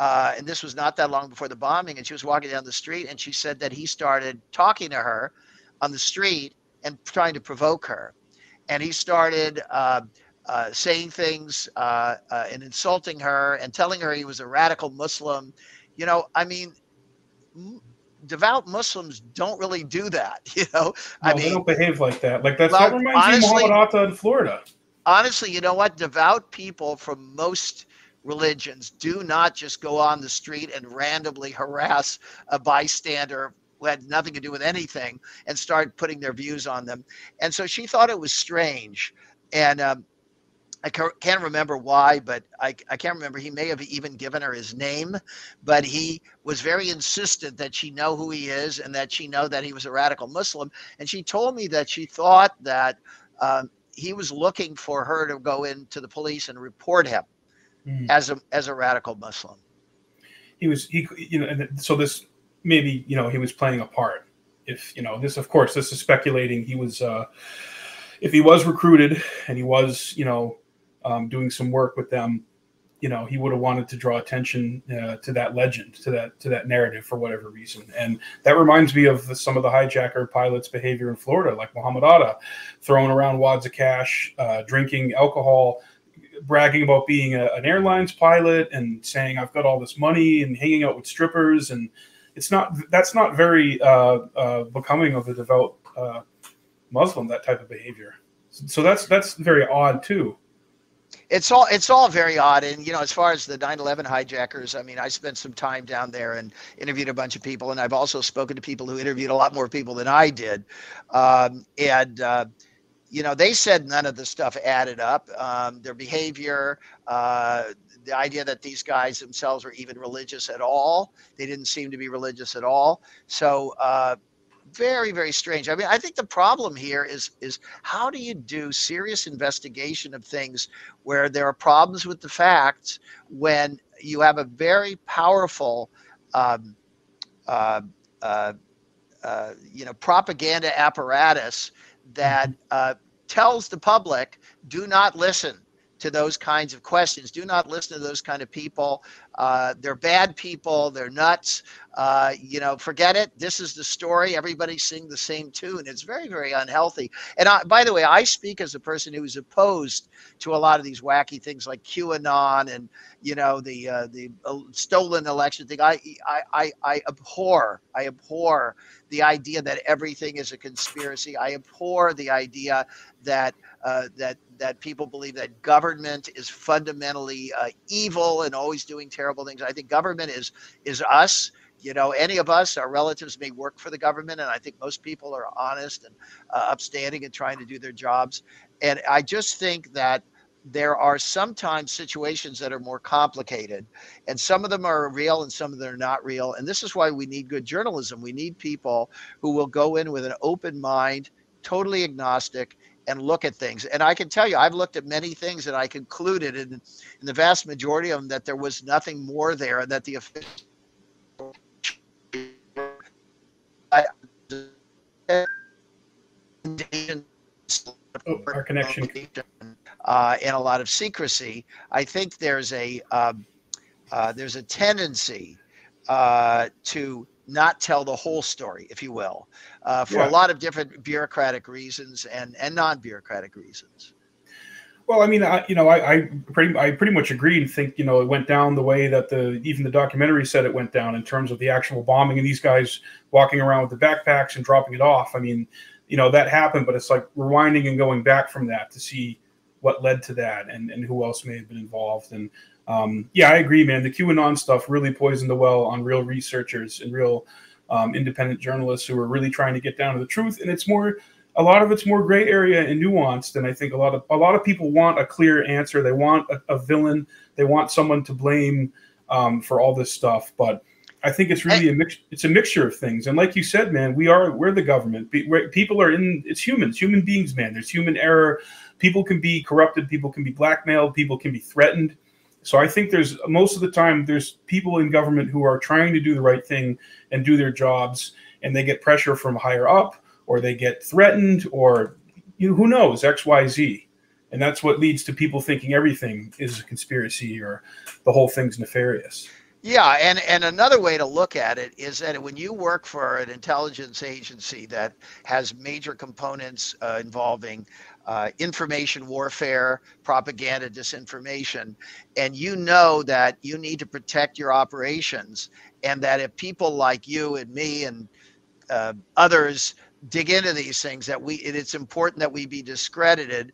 And this was not that long before the bombing. And she was walking down the street, and she said that he started talking to her on the street and trying to provoke her. And he started saying things and insulting her and telling her he was a radical Muslim. You know, I mean, devout Muslims don't really do that. You know, they don't behave like that. Like that reminds me of Muhammad Atta in Florida. Honestly, you know what? Devout people from most religions do not just go on the street and randomly harass a bystander who had nothing to do with anything and start putting their views on them. And so she thought it was strange. And I can't remember why, but I can't remember. He may have even given her his name, but he was very insistent that she know who he is and that she know that he was a radical Muslim. And she told me that she thought that he was looking for her to go into the police and report him as a radical Muslim. He was playing a part. This is speculating. He was, if he was recruited and he was, doing some work with them, he would have wanted to draw attention to that legend, to that narrative for whatever reason. And that reminds me of some of the hijacker pilots' behavior in Florida, like Muhammad Atta, throwing around wads of cash, drinking alcohol, bragging about being an airlines pilot and saying, I've got all this money, and hanging out with strippers. And that's not very becoming of a devout Muslim, that type of behavior. So that's very odd too. It's all very odd. And, as far as the 9/11 hijackers, I mean, I spent some time down there and interviewed a bunch of people. And I've also spoken to people who interviewed a lot more people than I did. They said none of the stuff added up. Their behavior, the idea that these guys themselves were even religious at all. They didn't seem to be religious at all. So very, very strange. I mean, I think the problem here is how do you do serious investigation of things where there are problems with the facts when you have a very powerful propaganda apparatus that tells the public, do not listen to those kinds of questions. Do not listen to those kind of people. They're bad people. They're nuts. Forget it. This is the story. Everybody sing the same tune. It's very, very unhealthy. And by the way, I speak as a person who is opposed to a lot of these wacky things like QAnon and the stolen election thing. I abhor the idea that everything is a conspiracy. I abhor the idea that that people believe that government is fundamentally evil and always doing terrible things. I think government is us. Any of us, our relatives may work for the government, and I think most people are honest and upstanding and trying to do their jobs. And I just think that there are sometimes situations that are more complicated, and some of them are real and some of them are not real. And this is why we need good journalism. We need people who will go in with an open mind, totally agnostic, and look at things. And I can tell you, I've looked at many things and I concluded in the vast majority of them that there was nothing more there, that the official our connection and a lot of secrecy. I think there's a tendency to not tell the whole story, if you will, for a lot of different bureaucratic reasons and non-bureaucratic reasons. Well, I mean, I pretty much agree and think, you know, it went down the way that even the documentary said it went down in terms of the actual bombing and these guys walking around with the backpacks and dropping it off. I mean, you know, that happened, but it's like rewinding and going back from that to see what led to that and who else may have been involved. And yeah, I agree, man. The QAnon stuff really poisoned the well on real researchers and real independent journalists who are really trying to get down to the truth. And it's more, a lot of it's more gray area and nuanced. And I think a lot of people want a clear answer. They want a villain. They want someone to blame for all this stuff. But I think it's really a mixture of things. And like you said, man, we're the government. People are it's humans, human beings, man. There's human error. People can be corrupted. People can be blackmailed. People can be threatened. So I think most of the time there's people in government who are trying to do the right thing and do their jobs, and they get pressure from higher up, or they get threatened, or, you know, who knows, X, Y, Z. And that's what leads to people thinking everything is a conspiracy or the whole thing's nefarious. Yeah, and another way to look at it is that when you work for an intelligence agency that has major components involving information warfare, propaganda, disinformation, and you know that you need to protect your operations, and that if people like you and me and others dig into these things, that it's important that we be discredited.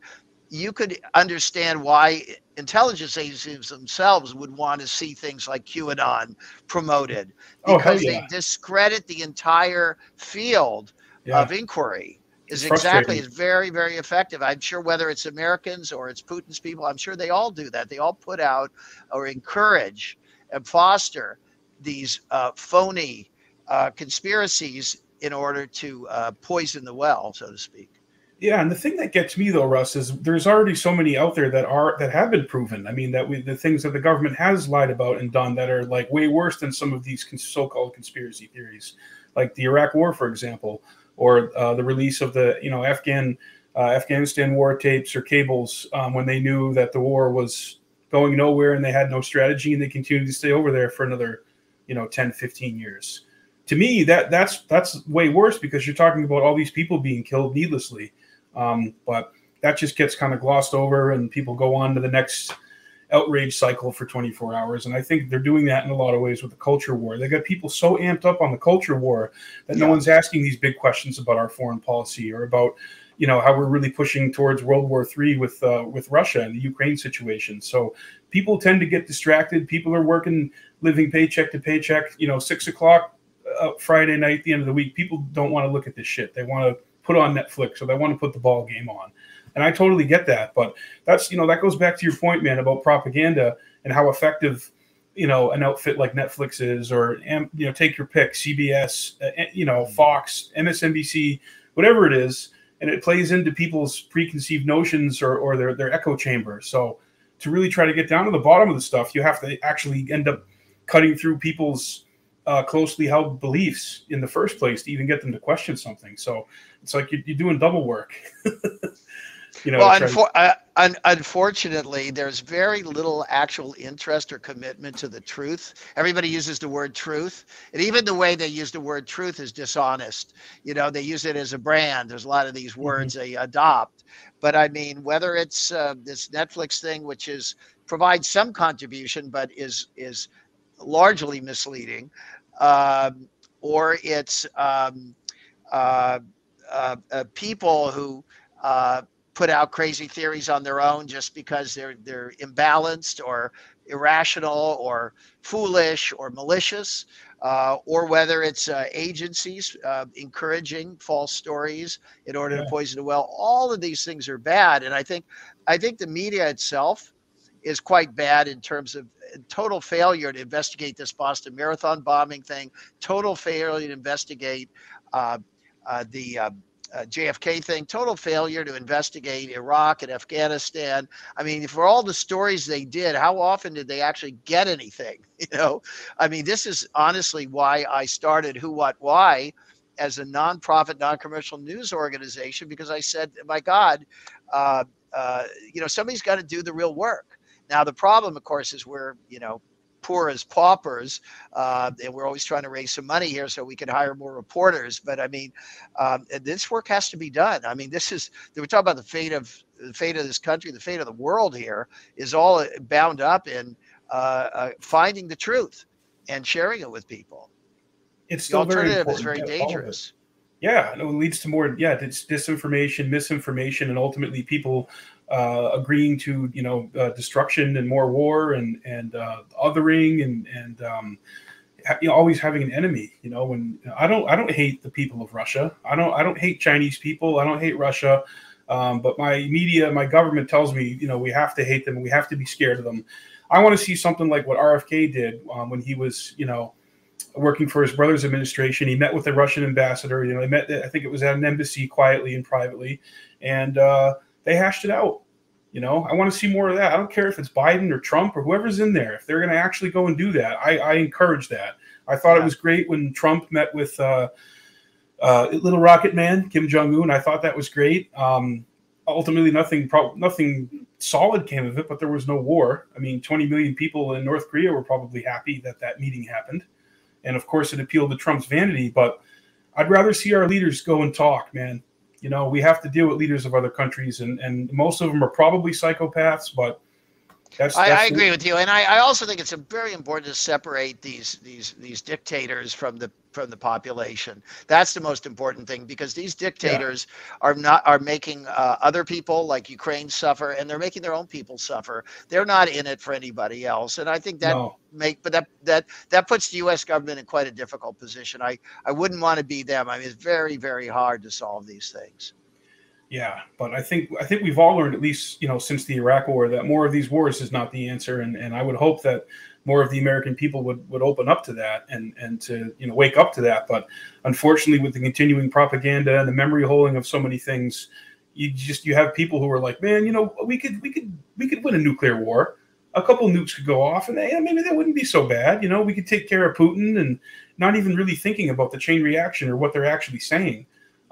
You could understand why intelligence agencies themselves would want to see things like QAnon promoted, because they discredit the entire field of inquiry. It's very, very effective. I'm sure whether it's Americans or it's Putin's people, I'm sure they all do that. They all put out or encourage and foster these phony conspiracies in order to poison the well, so to speak. Yeah, and the thing that gets me though, Russ, is there's already so many out there that have been proven. I mean, the things that the government has lied about and done that are like way worse than some of these so-called conspiracy theories, like the Iraq War, for example, or the release of the Afghanistan war tapes or cables when they knew that the war was going nowhere and they had no strategy and they continued to stay over there for another 10, 15 years. To me, that's way worse because you're talking about all these people being killed needlessly. But that just gets kind of glossed over and people go on to the next outrage cycle for 24 hours. And I think they're doing that in a lot of ways with the culture war. They got people so amped up on the culture war that no one's asking these big questions about our foreign policy or about, how we're really pushing towards World War III with Russia and the Ukraine situation. So people tend to get distracted. People are working, living paycheck to paycheck, 6 o'clock Friday night, the end of the week. People don't want to look at this shit. They want to put on Netflix, or they want to put the ball game on. And I totally get that. But that's, that goes back to your point, man, about propaganda and how effective, an outfit like Netflix is, or, take your pick, CBS, Fox, MSNBC, whatever it is. And it plays into people's preconceived notions or their echo chamber. So to really try to get down to the bottom of the stuff, you have to actually end up cutting through people's closely held beliefs in the first place to even get them to question something. So it's like you're doing double work. Unfortunately, there's very little actual interest or commitment to the truth. Everybody uses the word truth, and even the way they use the word truth is dishonest. They use it as a brand. There's a lot of these words they adopt. But I mean, whether it's this Netflix thing, which is provides some contribution but is largely misleading, or it's people who put out crazy theories on their own just because they're imbalanced or irrational or foolish or malicious, or whether it's agencies encouraging false stories in order to poison the well. All of these things are bad, and I think the media itself is quite bad in terms of total failure to investigate this Boston Marathon bombing thing, total failure to investigate JFK thing, total failure to investigate Iraq and Afghanistan. I mean, for all the stories they did, how often did they actually get anything? You know, I mean, this is honestly why I started Who What Why as a nonprofit, non-commercial news organization, because I said, my God, you know, somebody's got to do the real work. Now, the problem, of course, is we're, you know, poor as paupers, and we're always trying to raise some money here so we can hire more reporters. But I mean, this work has to be done. I mean, this is, we're talking about the fate of this country, the fate of the world here is all bound up in finding the truth and sharing it with people. It's still the alternative is very dangerous. Yeah, and it leads to more, yeah, it's disinformation, misinformation, and ultimately people agreeing to, you know, destruction and more war and othering and always having an enemy. You know, when I don't hate the people of Russia. I don't hate Chinese people. I don't hate Russia. But my media, my government tells me, you know, we have to hate them. We have to be scared of them. I want to see something like what RFK did when he was, you know, working for his brother's administration. He met with the Russian ambassador. You know, they met, I think it was at an embassy quietly and privately, and they hashed it out. You know, I want to see more of that. I don't care if it's Biden or Trump or whoever's in there. If they're going to actually go and do that, I encourage that. I thought it was great when Trump met with Little Rocket Man, Kim Jong-un. I thought that was great. Ultimately, nothing solid came of it, but there was no war. I mean, 20 million people in North Korea were probably happy that that meeting happened. And, of course, it appealed to Trump's vanity. But I'd rather see our leaders go and talk, man. You know, we have to deal with leaders of other countries, and most of them are probably psychopaths, but that's I agree with you. And I also think it's very important to separate these dictators from the population. That's the most important thing, because these dictators are making other people like Ukraine suffer, and they're making their own people suffer. They're not in it for anybody else. And I think that that puts the US government in quite a difficult position. I wouldn't want to be them. I mean, it's very, very hard to solve these things. Yeah, but I think we've all learned, at least, you know, since the Iraq War, that more of these wars is not the answer, and I would hope that more of the American people would open up to that and to, you know, wake up to that. But unfortunately, with the continuing propaganda and the memory holding of so many things, you have people who are like, man, you know, we could win a nuclear war. A couple nukes could go off, and maybe that wouldn't be so bad. You know, we could take care of Putin, and not even really thinking about the chain reaction or what they're actually saying.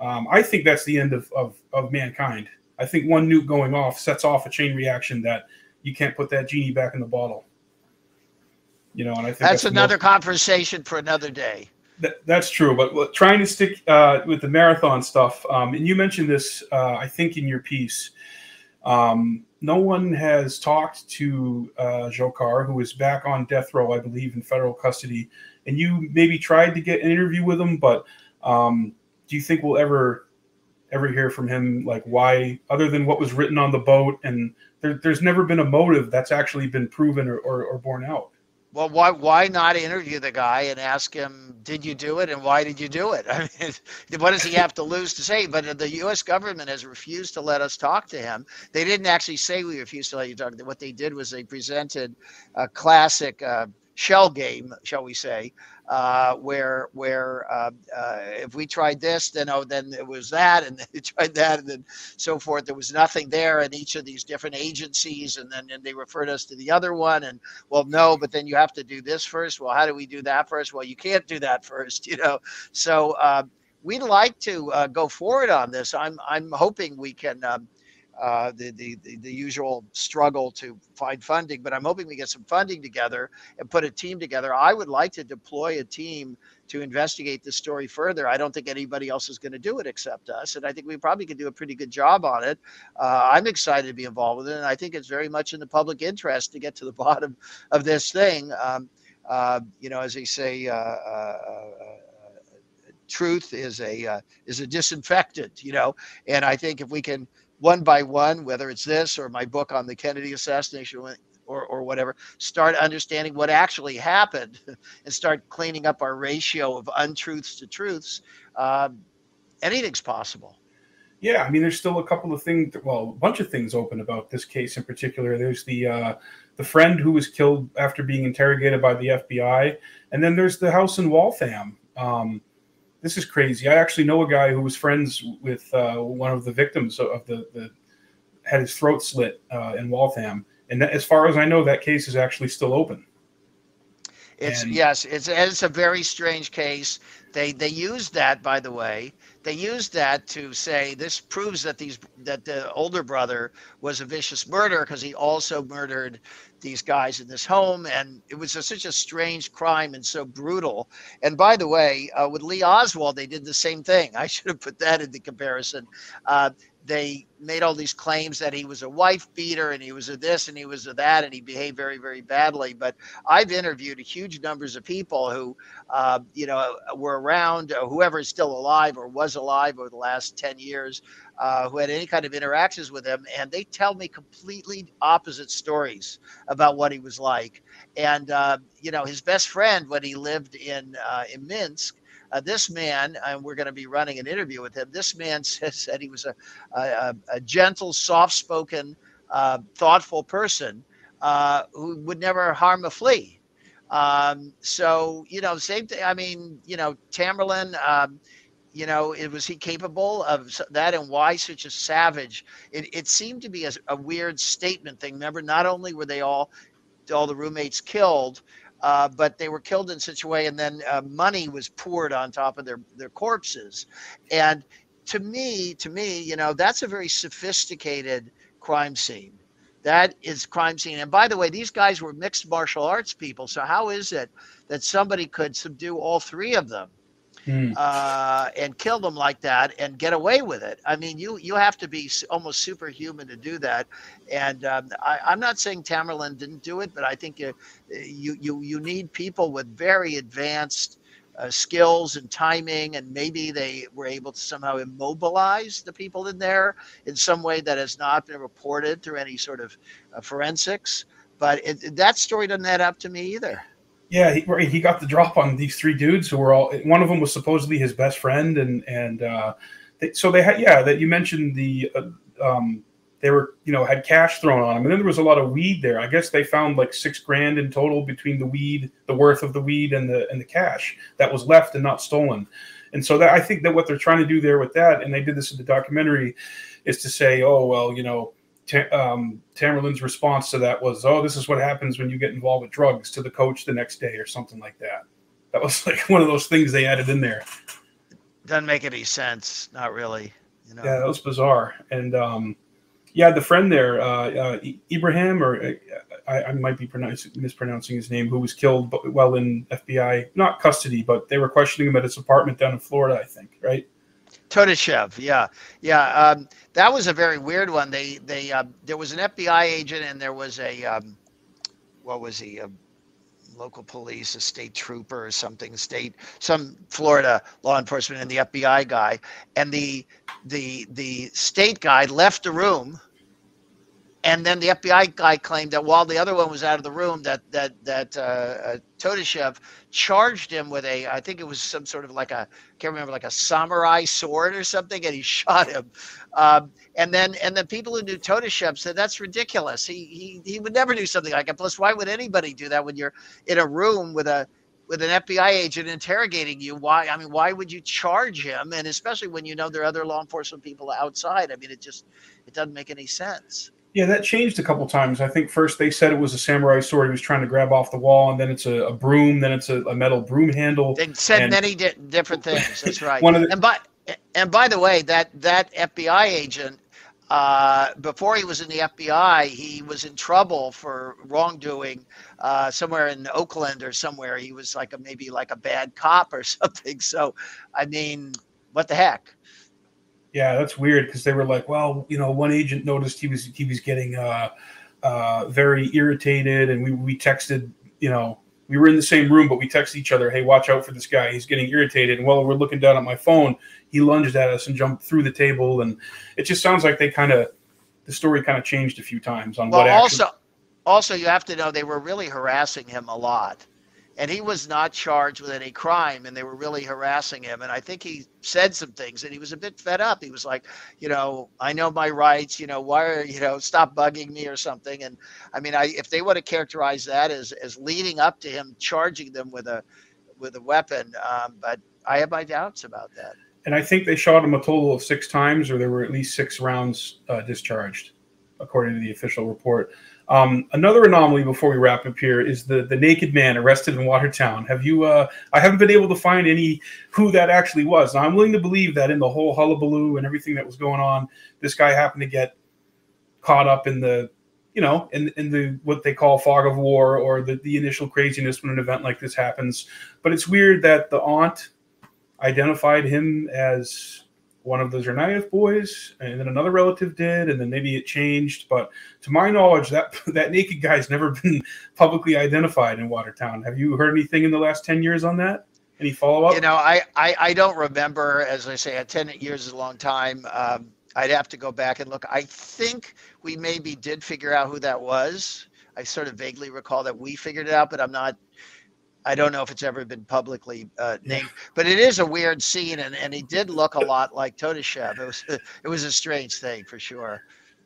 I think that's the end of mankind. I think one nuke going off sets off a chain reaction that you can't put that genie back in the bottle. You know, and I think that's another conversation for another day. That's true. But trying to stick with the marathon stuff, and you mentioned this, I think, in your piece. No one has talked to Dzhokhar, who is back on death row, I believe, in federal custody. And you maybe tried to get an interview with him, but do you think we'll ever hear from him? Like, why, other than what was written on the boat? And there's never been a motive that's actually been proven or borne out. Well, why not interview the guy and ask him, did you do it, and why did you do it? I mean, what does he have to lose to say? But the U.S. government has refused to let us talk to him. They didn't actually say we refused to let you talk. What they did was they presented a classic shell game, shall we say, where if we tried this, then it was that, and then they tried that, and then so forth. There was nothing there in each of these different agencies, and they referred us to the other one, and, well, no, but then you have to do this first. Well, how do we do that first? Well, you can't do that first, you know. So we'd like to go forward on this. I'm hoping we can the usual struggle to find funding, but I'm hoping we get some funding together and put a team together. I would like to deploy a team to investigate this story further. I don't think anybody else is going to do it except us, and I think we probably could do a pretty good job on it. I'm excited to be involved with it, and I think it's very much in the public interest to get to the bottom of this thing. You know, as they say, truth is a disinfectant, you know, and I think if we can, one by one, whether it's this or my book on the Kennedy assassination or whatever, start understanding what actually happened and start cleaning up our ratio of untruths to truths, anything's possible. Yeah, I mean, there's still a couple of things, well, a bunch of things open about this case in particular. There's the friend who was killed after being interrogated by the FBI, and then there's the house in Waltham. this is crazy. I actually know a guy who was friends with one of the victims of the had his throat slit in Waltham. And that, as far as I know, that case is actually still open. Yes, it's a very strange case. They used that, by the way, they used that to say this proves that the older brother was a vicious murderer because he also murdered these guys in this home, and it was such a strange crime and so brutal. And by the way, with Lee Oswald, they did the same thing. I should have put that into comparison. They made all these claims that he was a wife beater and he was a this and he was a that and he behaved very, very badly. But I've interviewed huge numbers of people who, were around, or whoever is still alive or was alive over the last 10 years, who had any kind of interactions with him. And they tell me completely opposite stories about what he was like. And, his best friend when he lived in Minsk, this man, and we're going to be running an interview with him, this man said he was a gentle, soft-spoken, thoughtful person who would never harm a flea. Same thing. I mean, Tamerlan, was he capable of that, and why such a savage? It seemed to be a weird statement thing. Remember, not only were they all the roommates killed, but they were killed in such a way, and then money was poured on top of their corpses. And to me, that's a very sophisticated crime scene. That is crime scene. And by the way, these guys were mixed martial arts people. So how is it that somebody could subdue all three of them and kill them like that and get away with it? I mean, you have to be almost superhuman to do that. And I'm not saying Tamerlan didn't do it, but I think you need people with very advanced skills and timing, and maybe they were able to somehow immobilize the people in there in some way that has not been reported through any sort of forensics. But that story doesn't add up to me either. Yeah, he got the drop on these three dudes who were all. One of them was supposedly his best friend, so they had. Yeah, that you mentioned they were had cash thrown on them, and then there was a lot of weed there. I guess they found like $6,000 in total between the weed, the worth of the weed, and the cash that was left and not stolen. And so that I think that what they're trying to do there with that, and they did this in the documentary, is to say, oh well, Tamerlan's response to that was, oh, this is what happens when you get involved with drugs, to the coach the next day or something like that. That was like one of those things they added in there. Doesn't make any sense. Not really. Yeah, that was bizarre. And the friend there, Ibragim, or I might be mispronouncing his name, who was killed while in FBI, not custody, but they were questioning him at his apartment down in Florida, I think, right? Todashev, yeah. That was a very weird one. They there was an FBI agent, and there was a local police, a state trooper or something, some Florida law enforcement, and the FBI guy, and the state guy left the room, and then the FBI guy claimed that while the other one was out of the room, that Todashev charged him with I think it was some sort of like a samurai sword or something, and he shot him. And then people who knew Todashev said, that's ridiculous. He would never do something like that. Plus, why would anybody do that when you're in a room with an FBI agent interrogating you? Why would you charge him? And especially when there are other law enforcement people outside. I mean, it doesn't make any sense. Yeah, that changed a couple times. I think first they said it was a samurai sword he was trying to grab off the wall, and then it's a broom, then it's a metal broom handle. They said many different things. That's right. By the way, that FBI agent, before he was in the FBI, he was in trouble for wrongdoing somewhere in Oakland or somewhere. He was maybe a bad cop or something. So, I mean, what the heck? Yeah, that's weird, because they were like, well, one agent noticed he was getting very irritated, and we texted, we were in the same room, but we texted each other, hey, watch out for this guy, he's getting irritated. And while we're looking down at my phone, he lunged at us and jumped through the table, and it just sounds like the story kind of changed a few times on what happened. Also, you have to know they were really harassing him a lot. And he was not charged with any crime, and they were really harassing him. And I think he said some things, and he was a bit fed up. He was like, I know my rights, why are, stop bugging me or something. And I mean, if they want to characterize that as leading up to him charging them with a weapon, but I have my doubts about that. And I think they shot him a total of 6 times, or there were at least 6 rounds discharged, according to the official report. Another anomaly before we wrap up here is the naked man arrested in Watertown. Have you? I haven't been able to find any who that actually was. Now, I'm willing to believe that in the whole hullabaloo and everything that was going on, this guy happened to get caught up in the, you know, in the what they call fog of war, or the initial craziness when an event like this happens. But it's weird that the aunt identified him as one of the Tsarnaev boys, and then another relative did, and then maybe it changed. But to my knowledge, that naked guy's never been publicly identified in Watertown. Have you heard anything in the last 10 years on that? Any follow-up? You know, I don't remember. As I say, 10 years is a long time. I'd have to go back and look. I think we maybe did figure out who that was. I sort of vaguely recall that we figured it out, but I don't know if it's ever been publicly named, but it is a weird scene, and he did look a lot like Todashev. It was a strange thing for sure.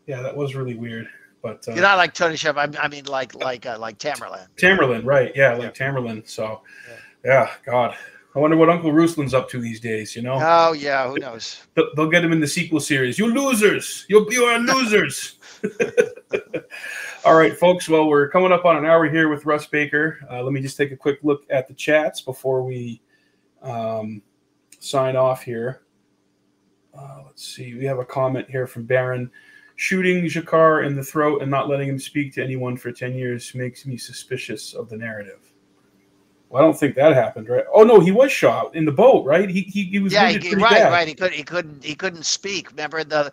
Yeah, that was really weird. But you're not like Todashev. I mean, like Tamerlan. Tamerlan, right? Yeah, like Tamerlan. So, yeah, God, I wonder what Uncle Ruslan's up to these days. You know? Oh yeah, who knows? They'll get him in the sequel series. You losers! You are losers! All right, folks. Well, we're coming up on an hour here with Russ Baker. Let me just take a quick look at the chats before we sign off here. Let's see. We have a comment here from Baron. Shooting Dzhokhar in the throat and not letting him speak to anyone for 10 years makes me suspicious of the narrative. Well, I don't think that happened, right? Oh no, he was shot in the boat, right? He was wounded pretty bad. Yeah, right. He couldn't speak. Remember in the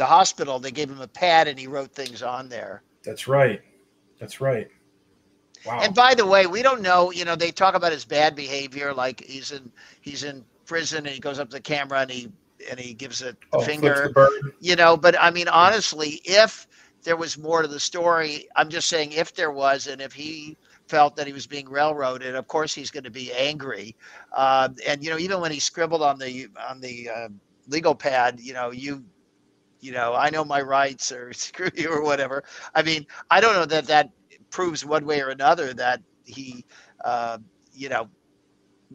hospital they gave him a pad and he wrote things on there. That's right. That's right. Wow. And by the way, we don't know. You know, they talk about his bad behavior, like he's in prison and he goes up to the camera and he gives it the finger. Flips the bird. You know, but I mean, honestly, if there was more to the story, I'm just saying if there was, and if he felt that he was being railroaded, of course he's going to be angry. And you know, even when he scribbled on the legal pad, you know, I know my rights, or screw you, or whatever. I mean, I don't know that proves one way or another that he, you know,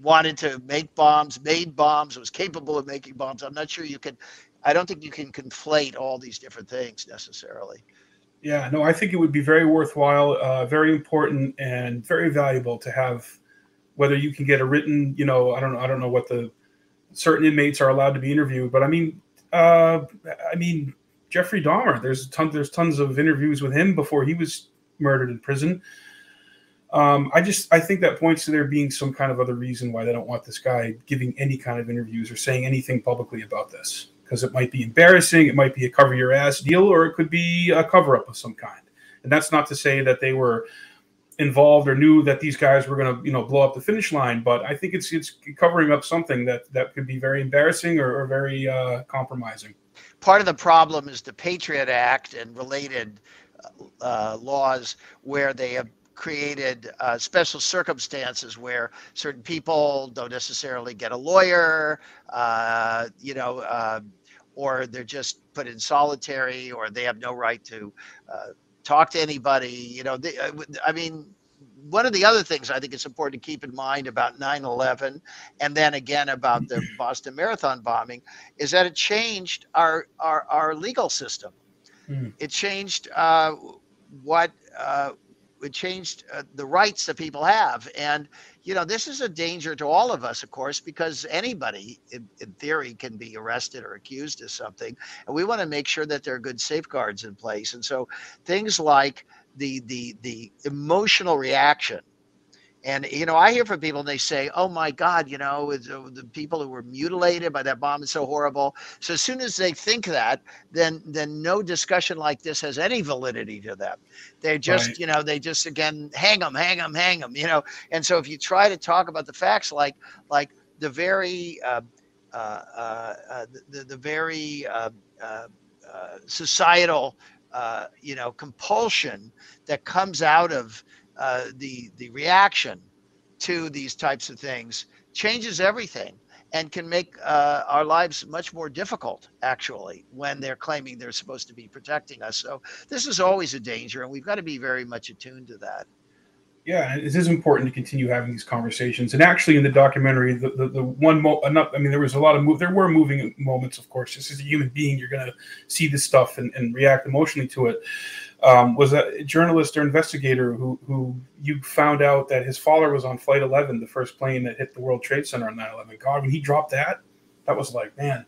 wanted to make bombs, made bombs, was capable of making bombs. I'm not sure I don't think you can conflate all these different things necessarily. Yeah, no, I think it would be very worthwhile, very important, and very valuable to have, whether you can get a written, you know, I don't know what certain inmates are allowed to be interviewed, but I mean, Jeffrey Dahmer, there's tons of interviews with him before he was murdered in prison. I think that points to there being some kind of other reason why they don't want this guy giving any kind of interviews or saying anything publicly about this. Because it might be embarrassing, it might be a cover-your-ass deal, or it could be a cover-up of some kind. And that's not to say that they were involved or knew that these guys were going to, you know, blow up the finish line. But I think it's covering up something that could be very embarrassing or very compromising. Part of the problem is the Patriot Act and related laws, where they have created special circumstances where certain people don't necessarily get a lawyer, or they're just put in solitary, or they have no right to talk to anybody. You know, one of the other things I think it's important to keep in mind about 9/11, and then again about the Boston Marathon bombing, is that it changed our legal system. Mm. It changed the rights that people have. And, you know, this is a danger to all of us, of course, because anybody in theory can be arrested or accused of something. And we want to make sure that there are good safeguards in place. And so things like the emotional reaction. And, you know, I hear from people and they say, oh my God, you know, the people who were mutilated by that bomb is so horrible. So as soon as they think that, then no discussion like this has any validity to them. They just, right. You know, they just, again, hang them, you know. And so if you try to talk about the facts, like the very societal, you know, compulsion that comes out of the reaction to these types of things changes everything and can make our lives much more difficult, actually, when they're claiming they're supposed to be protecting us. So this is always a danger, and we've got to be very much attuned to that. Yeah, it is important to continue having these conversations. And actually, in the documentary, there were moving moments, of course. Just as a human being, you're going to see this stuff and react emotionally to it. Was a journalist or investigator who you found out that his father was on Flight 11, the first plane that hit the World Trade Center on 9/11. God, when he dropped that, that was like, man.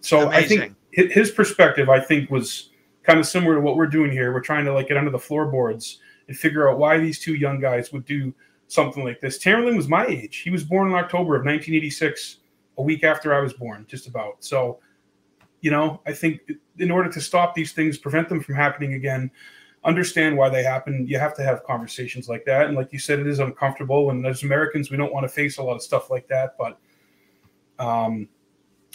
So amazing. I think his perspective, I think, was kind of similar to what we're doing here. We're trying to like get under the floorboards and figure out why these two young guys would do something like this. Tamerlan was my age. He was born in October of 1986, a week after I was born, just about. So, you know, I think in order to stop these things, prevent them from happening again, understand why they happen, you have to have conversations like that. And like you said, it is uncomfortable. And as Americans, we don't want to face a lot of stuff like that. But,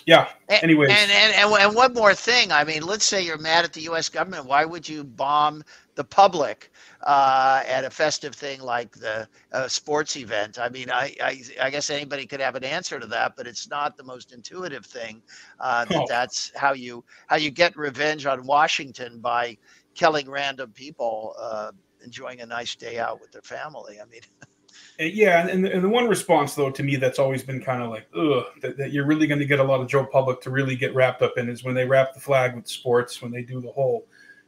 yeah. Anyways. And one more thing. I mean, let's say you're mad at the U.S. government. Why would you bomb the public at a festive thing like the sports event? I mean, I guess anybody could have an answer to that, but it's not the most intuitive thing. That's how you get revenge on Washington by killing random people enjoying a nice day out with their family. I mean. Yeah, and the one response, though, to me that's always been kind of like, ugh, that you're really going to get a lot of Joe Public to really get wrapped up in is when they wrap the flag with sports, when they do the whole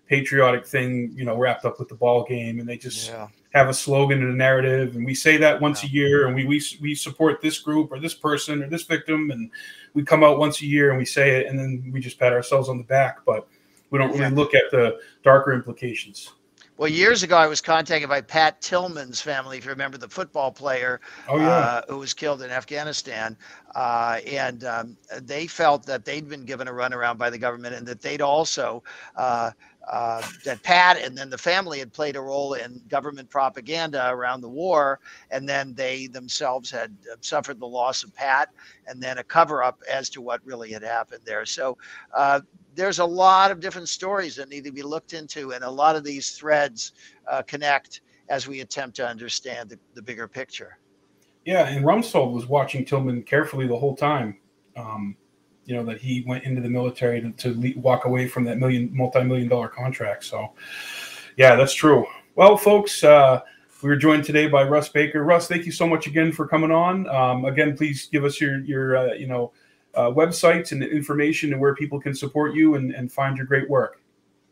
patriotic thing, you know, wrapped up with the ball game, and they just have a slogan and a narrative, and we say that once a year, and we support this group or this person or this victim, and we come out once a year and we say it, and then we just pat ourselves on the back, but we don't really look at the darker implications. Well, years ago, I was contacted by Pat Tillman's family, if you remember, the football player who was killed in Afghanistan. And they felt that they'd been given a runaround by the government and that they'd also that Pat and then the family had played a role in government propaganda around the war. And then they themselves had suffered the loss of Pat and then a cover up as to what really had happened there. So there's a lot of different stories that need to be looked into, and a lot of these threads connect as we attempt to understand the bigger picture. Yeah, and Rumsfeld was watching Tillman carefully the whole time, you know, that he went into the military to walk away from that multi-million-dollar contract. So, yeah, that's true. Well, folks, we were joined today by Russ Baker. Russ, thank you so much again for coming on. Again, please give us your websites and information and where people can support you and find your great work.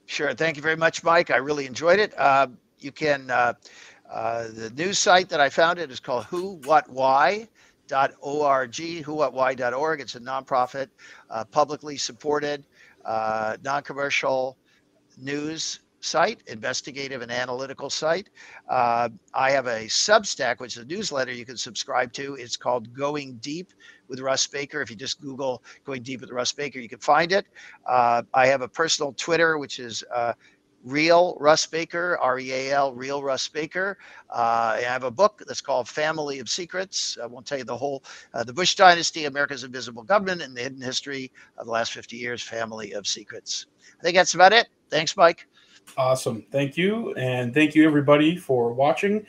Sure. Thank you very much, Mike. I really enjoyed it. You can, the news site that I founded is called whowhatwhy.org, whowhatwhy.org. It's a nonprofit, publicly supported, non-commercial news site, investigative and analytical site. I have a Substack, which is a newsletter you can subscribe to. It's called Going Deep with Russ Baker. If you just Google Going Deep with Russ Baker, you can find it. I have a personal Twitter, which is Real Russ Baker, R-E-A-L, Real Russ Baker. I have a book that's called Family of Secrets. I won't tell you the whole, The Bush Dynasty, America's Invisible Government, and the Hidden History of the Last 50 Years, Family of Secrets. I think that's about it. Thanks, Mike. Awesome. Thank you. And thank you, everybody, for watching.